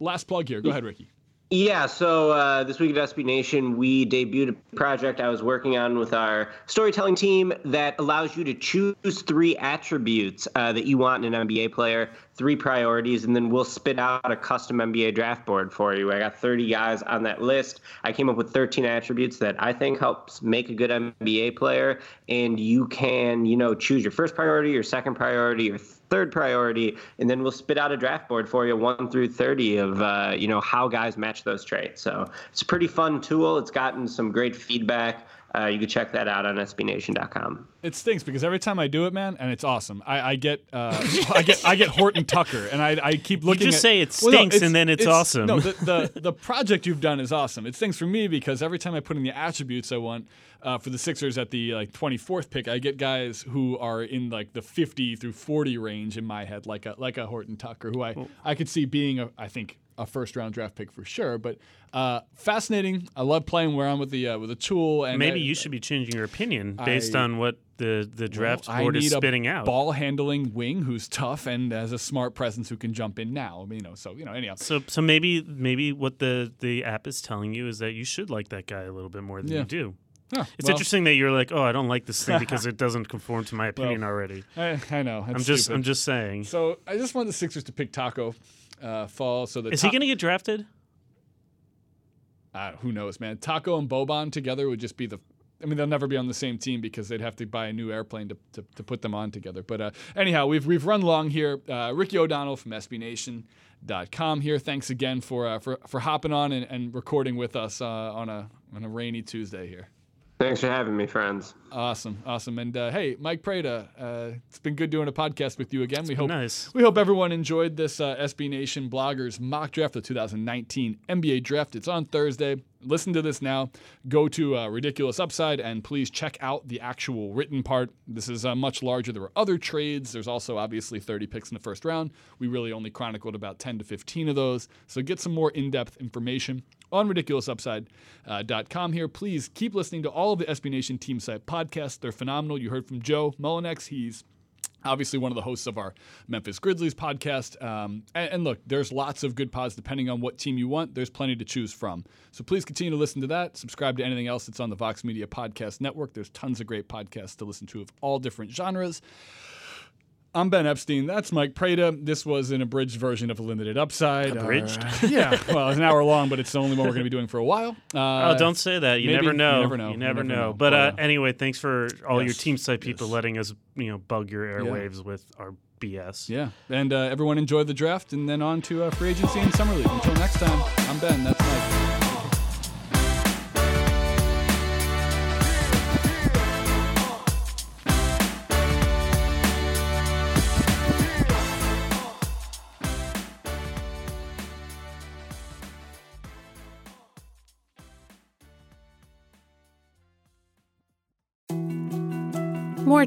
Last plug here. Go ahead, Ricky. Yeah, so this week at SB Nation, we debuted a project I was working on with our storytelling team that allows you to choose three attributes that you want in an NBA player, three priorities, and then we'll spit out a custom NBA draft board for you. I got 30 guys on that list. I came up with 13 attributes that I think helps make a good NBA player, and you can, you know, choose your first priority, your second priority, your third priority, and then we'll spit out a draft board for you, 1 through 30 of you know, how guys match those traits. So it's a pretty fun tool. It's gotten some great feedback. You can check that out on SBNation.com. It stinks because every time I do it, man, and it's awesome. I get Horton Tucker, and I keep looking. You just say it stinks, and then it's awesome. No, the project you've done is awesome. It stinks for me because every time I put in the attributes I want for the Sixers at the 24th pick, I get guys who are in like the 50 through 40 range in my head, like a Horton Tucker, who I could see being a first round draft pick for sure, but fascinating. I love playing around with the tool. And maybe you should be changing your opinion based on what the draft board is spitting out. Ball handling wing who's tough and has a smart presence who can jump in now. You know, so you know. Anyhow, so maybe what the app is telling you is that you should like that guy a little bit more than you do. Huh, it's interesting that you're like, oh, I don't like this thing because it doesn't conform to my opinion already. I know. I'm just saying. So I just want the Sixers to pick Taco Fall. So that is he going to get drafted? Who knows, man? Taco and Boban together would just be the. I mean, they'll never be on the same team because they'd have to buy a new airplane to put them on together. But anyhow, we've run long here. Ricky O'Donnell from SBNation.com here. Thanks again for hopping on and recording with us on a rainy Tuesday here. Thanks for having me, friends. Awesome. And hey, Mike Prada, it's been good doing a podcast with you again. We hope everyone enjoyed this SB Nation Bloggers mock draft, the 2019 NBA draft. It's on Thursday. Listen to this now. Go to Ridiculous Upside and please check out the actual written part. This is much larger. There were other trades. There's also obviously 30 picks in the first round. We really only chronicled about 10 to 15 of those. So get some more in-depth information on ridiculousupside.com here. Please keep listening to all of the SB Nation team site podcasts. They're phenomenal. You heard from Joe Mullinax. He's obviously one of the hosts of our Memphis Grizzlies podcast. And look, there's lots of good pods depending on what team you want. There's plenty to choose from. So please continue to listen to that. Subscribe to anything else that's on the Vox Media Podcast Network. There's tons of great podcasts to listen to of all different genres. I'm Ben Epstein. That's Mike Prada. This was an abridged version of A Limited Upside. Abridged? Well, it's an hour long, but it's the only one we're going to be doing for a while. Don't say that. You never know. But anyway, thanks for all your team site people letting us, bug your airwaves with our BS. Yeah. And everyone enjoy the draft, and then on to free agency and summer league. Until next time, I'm Ben. That's Mike. More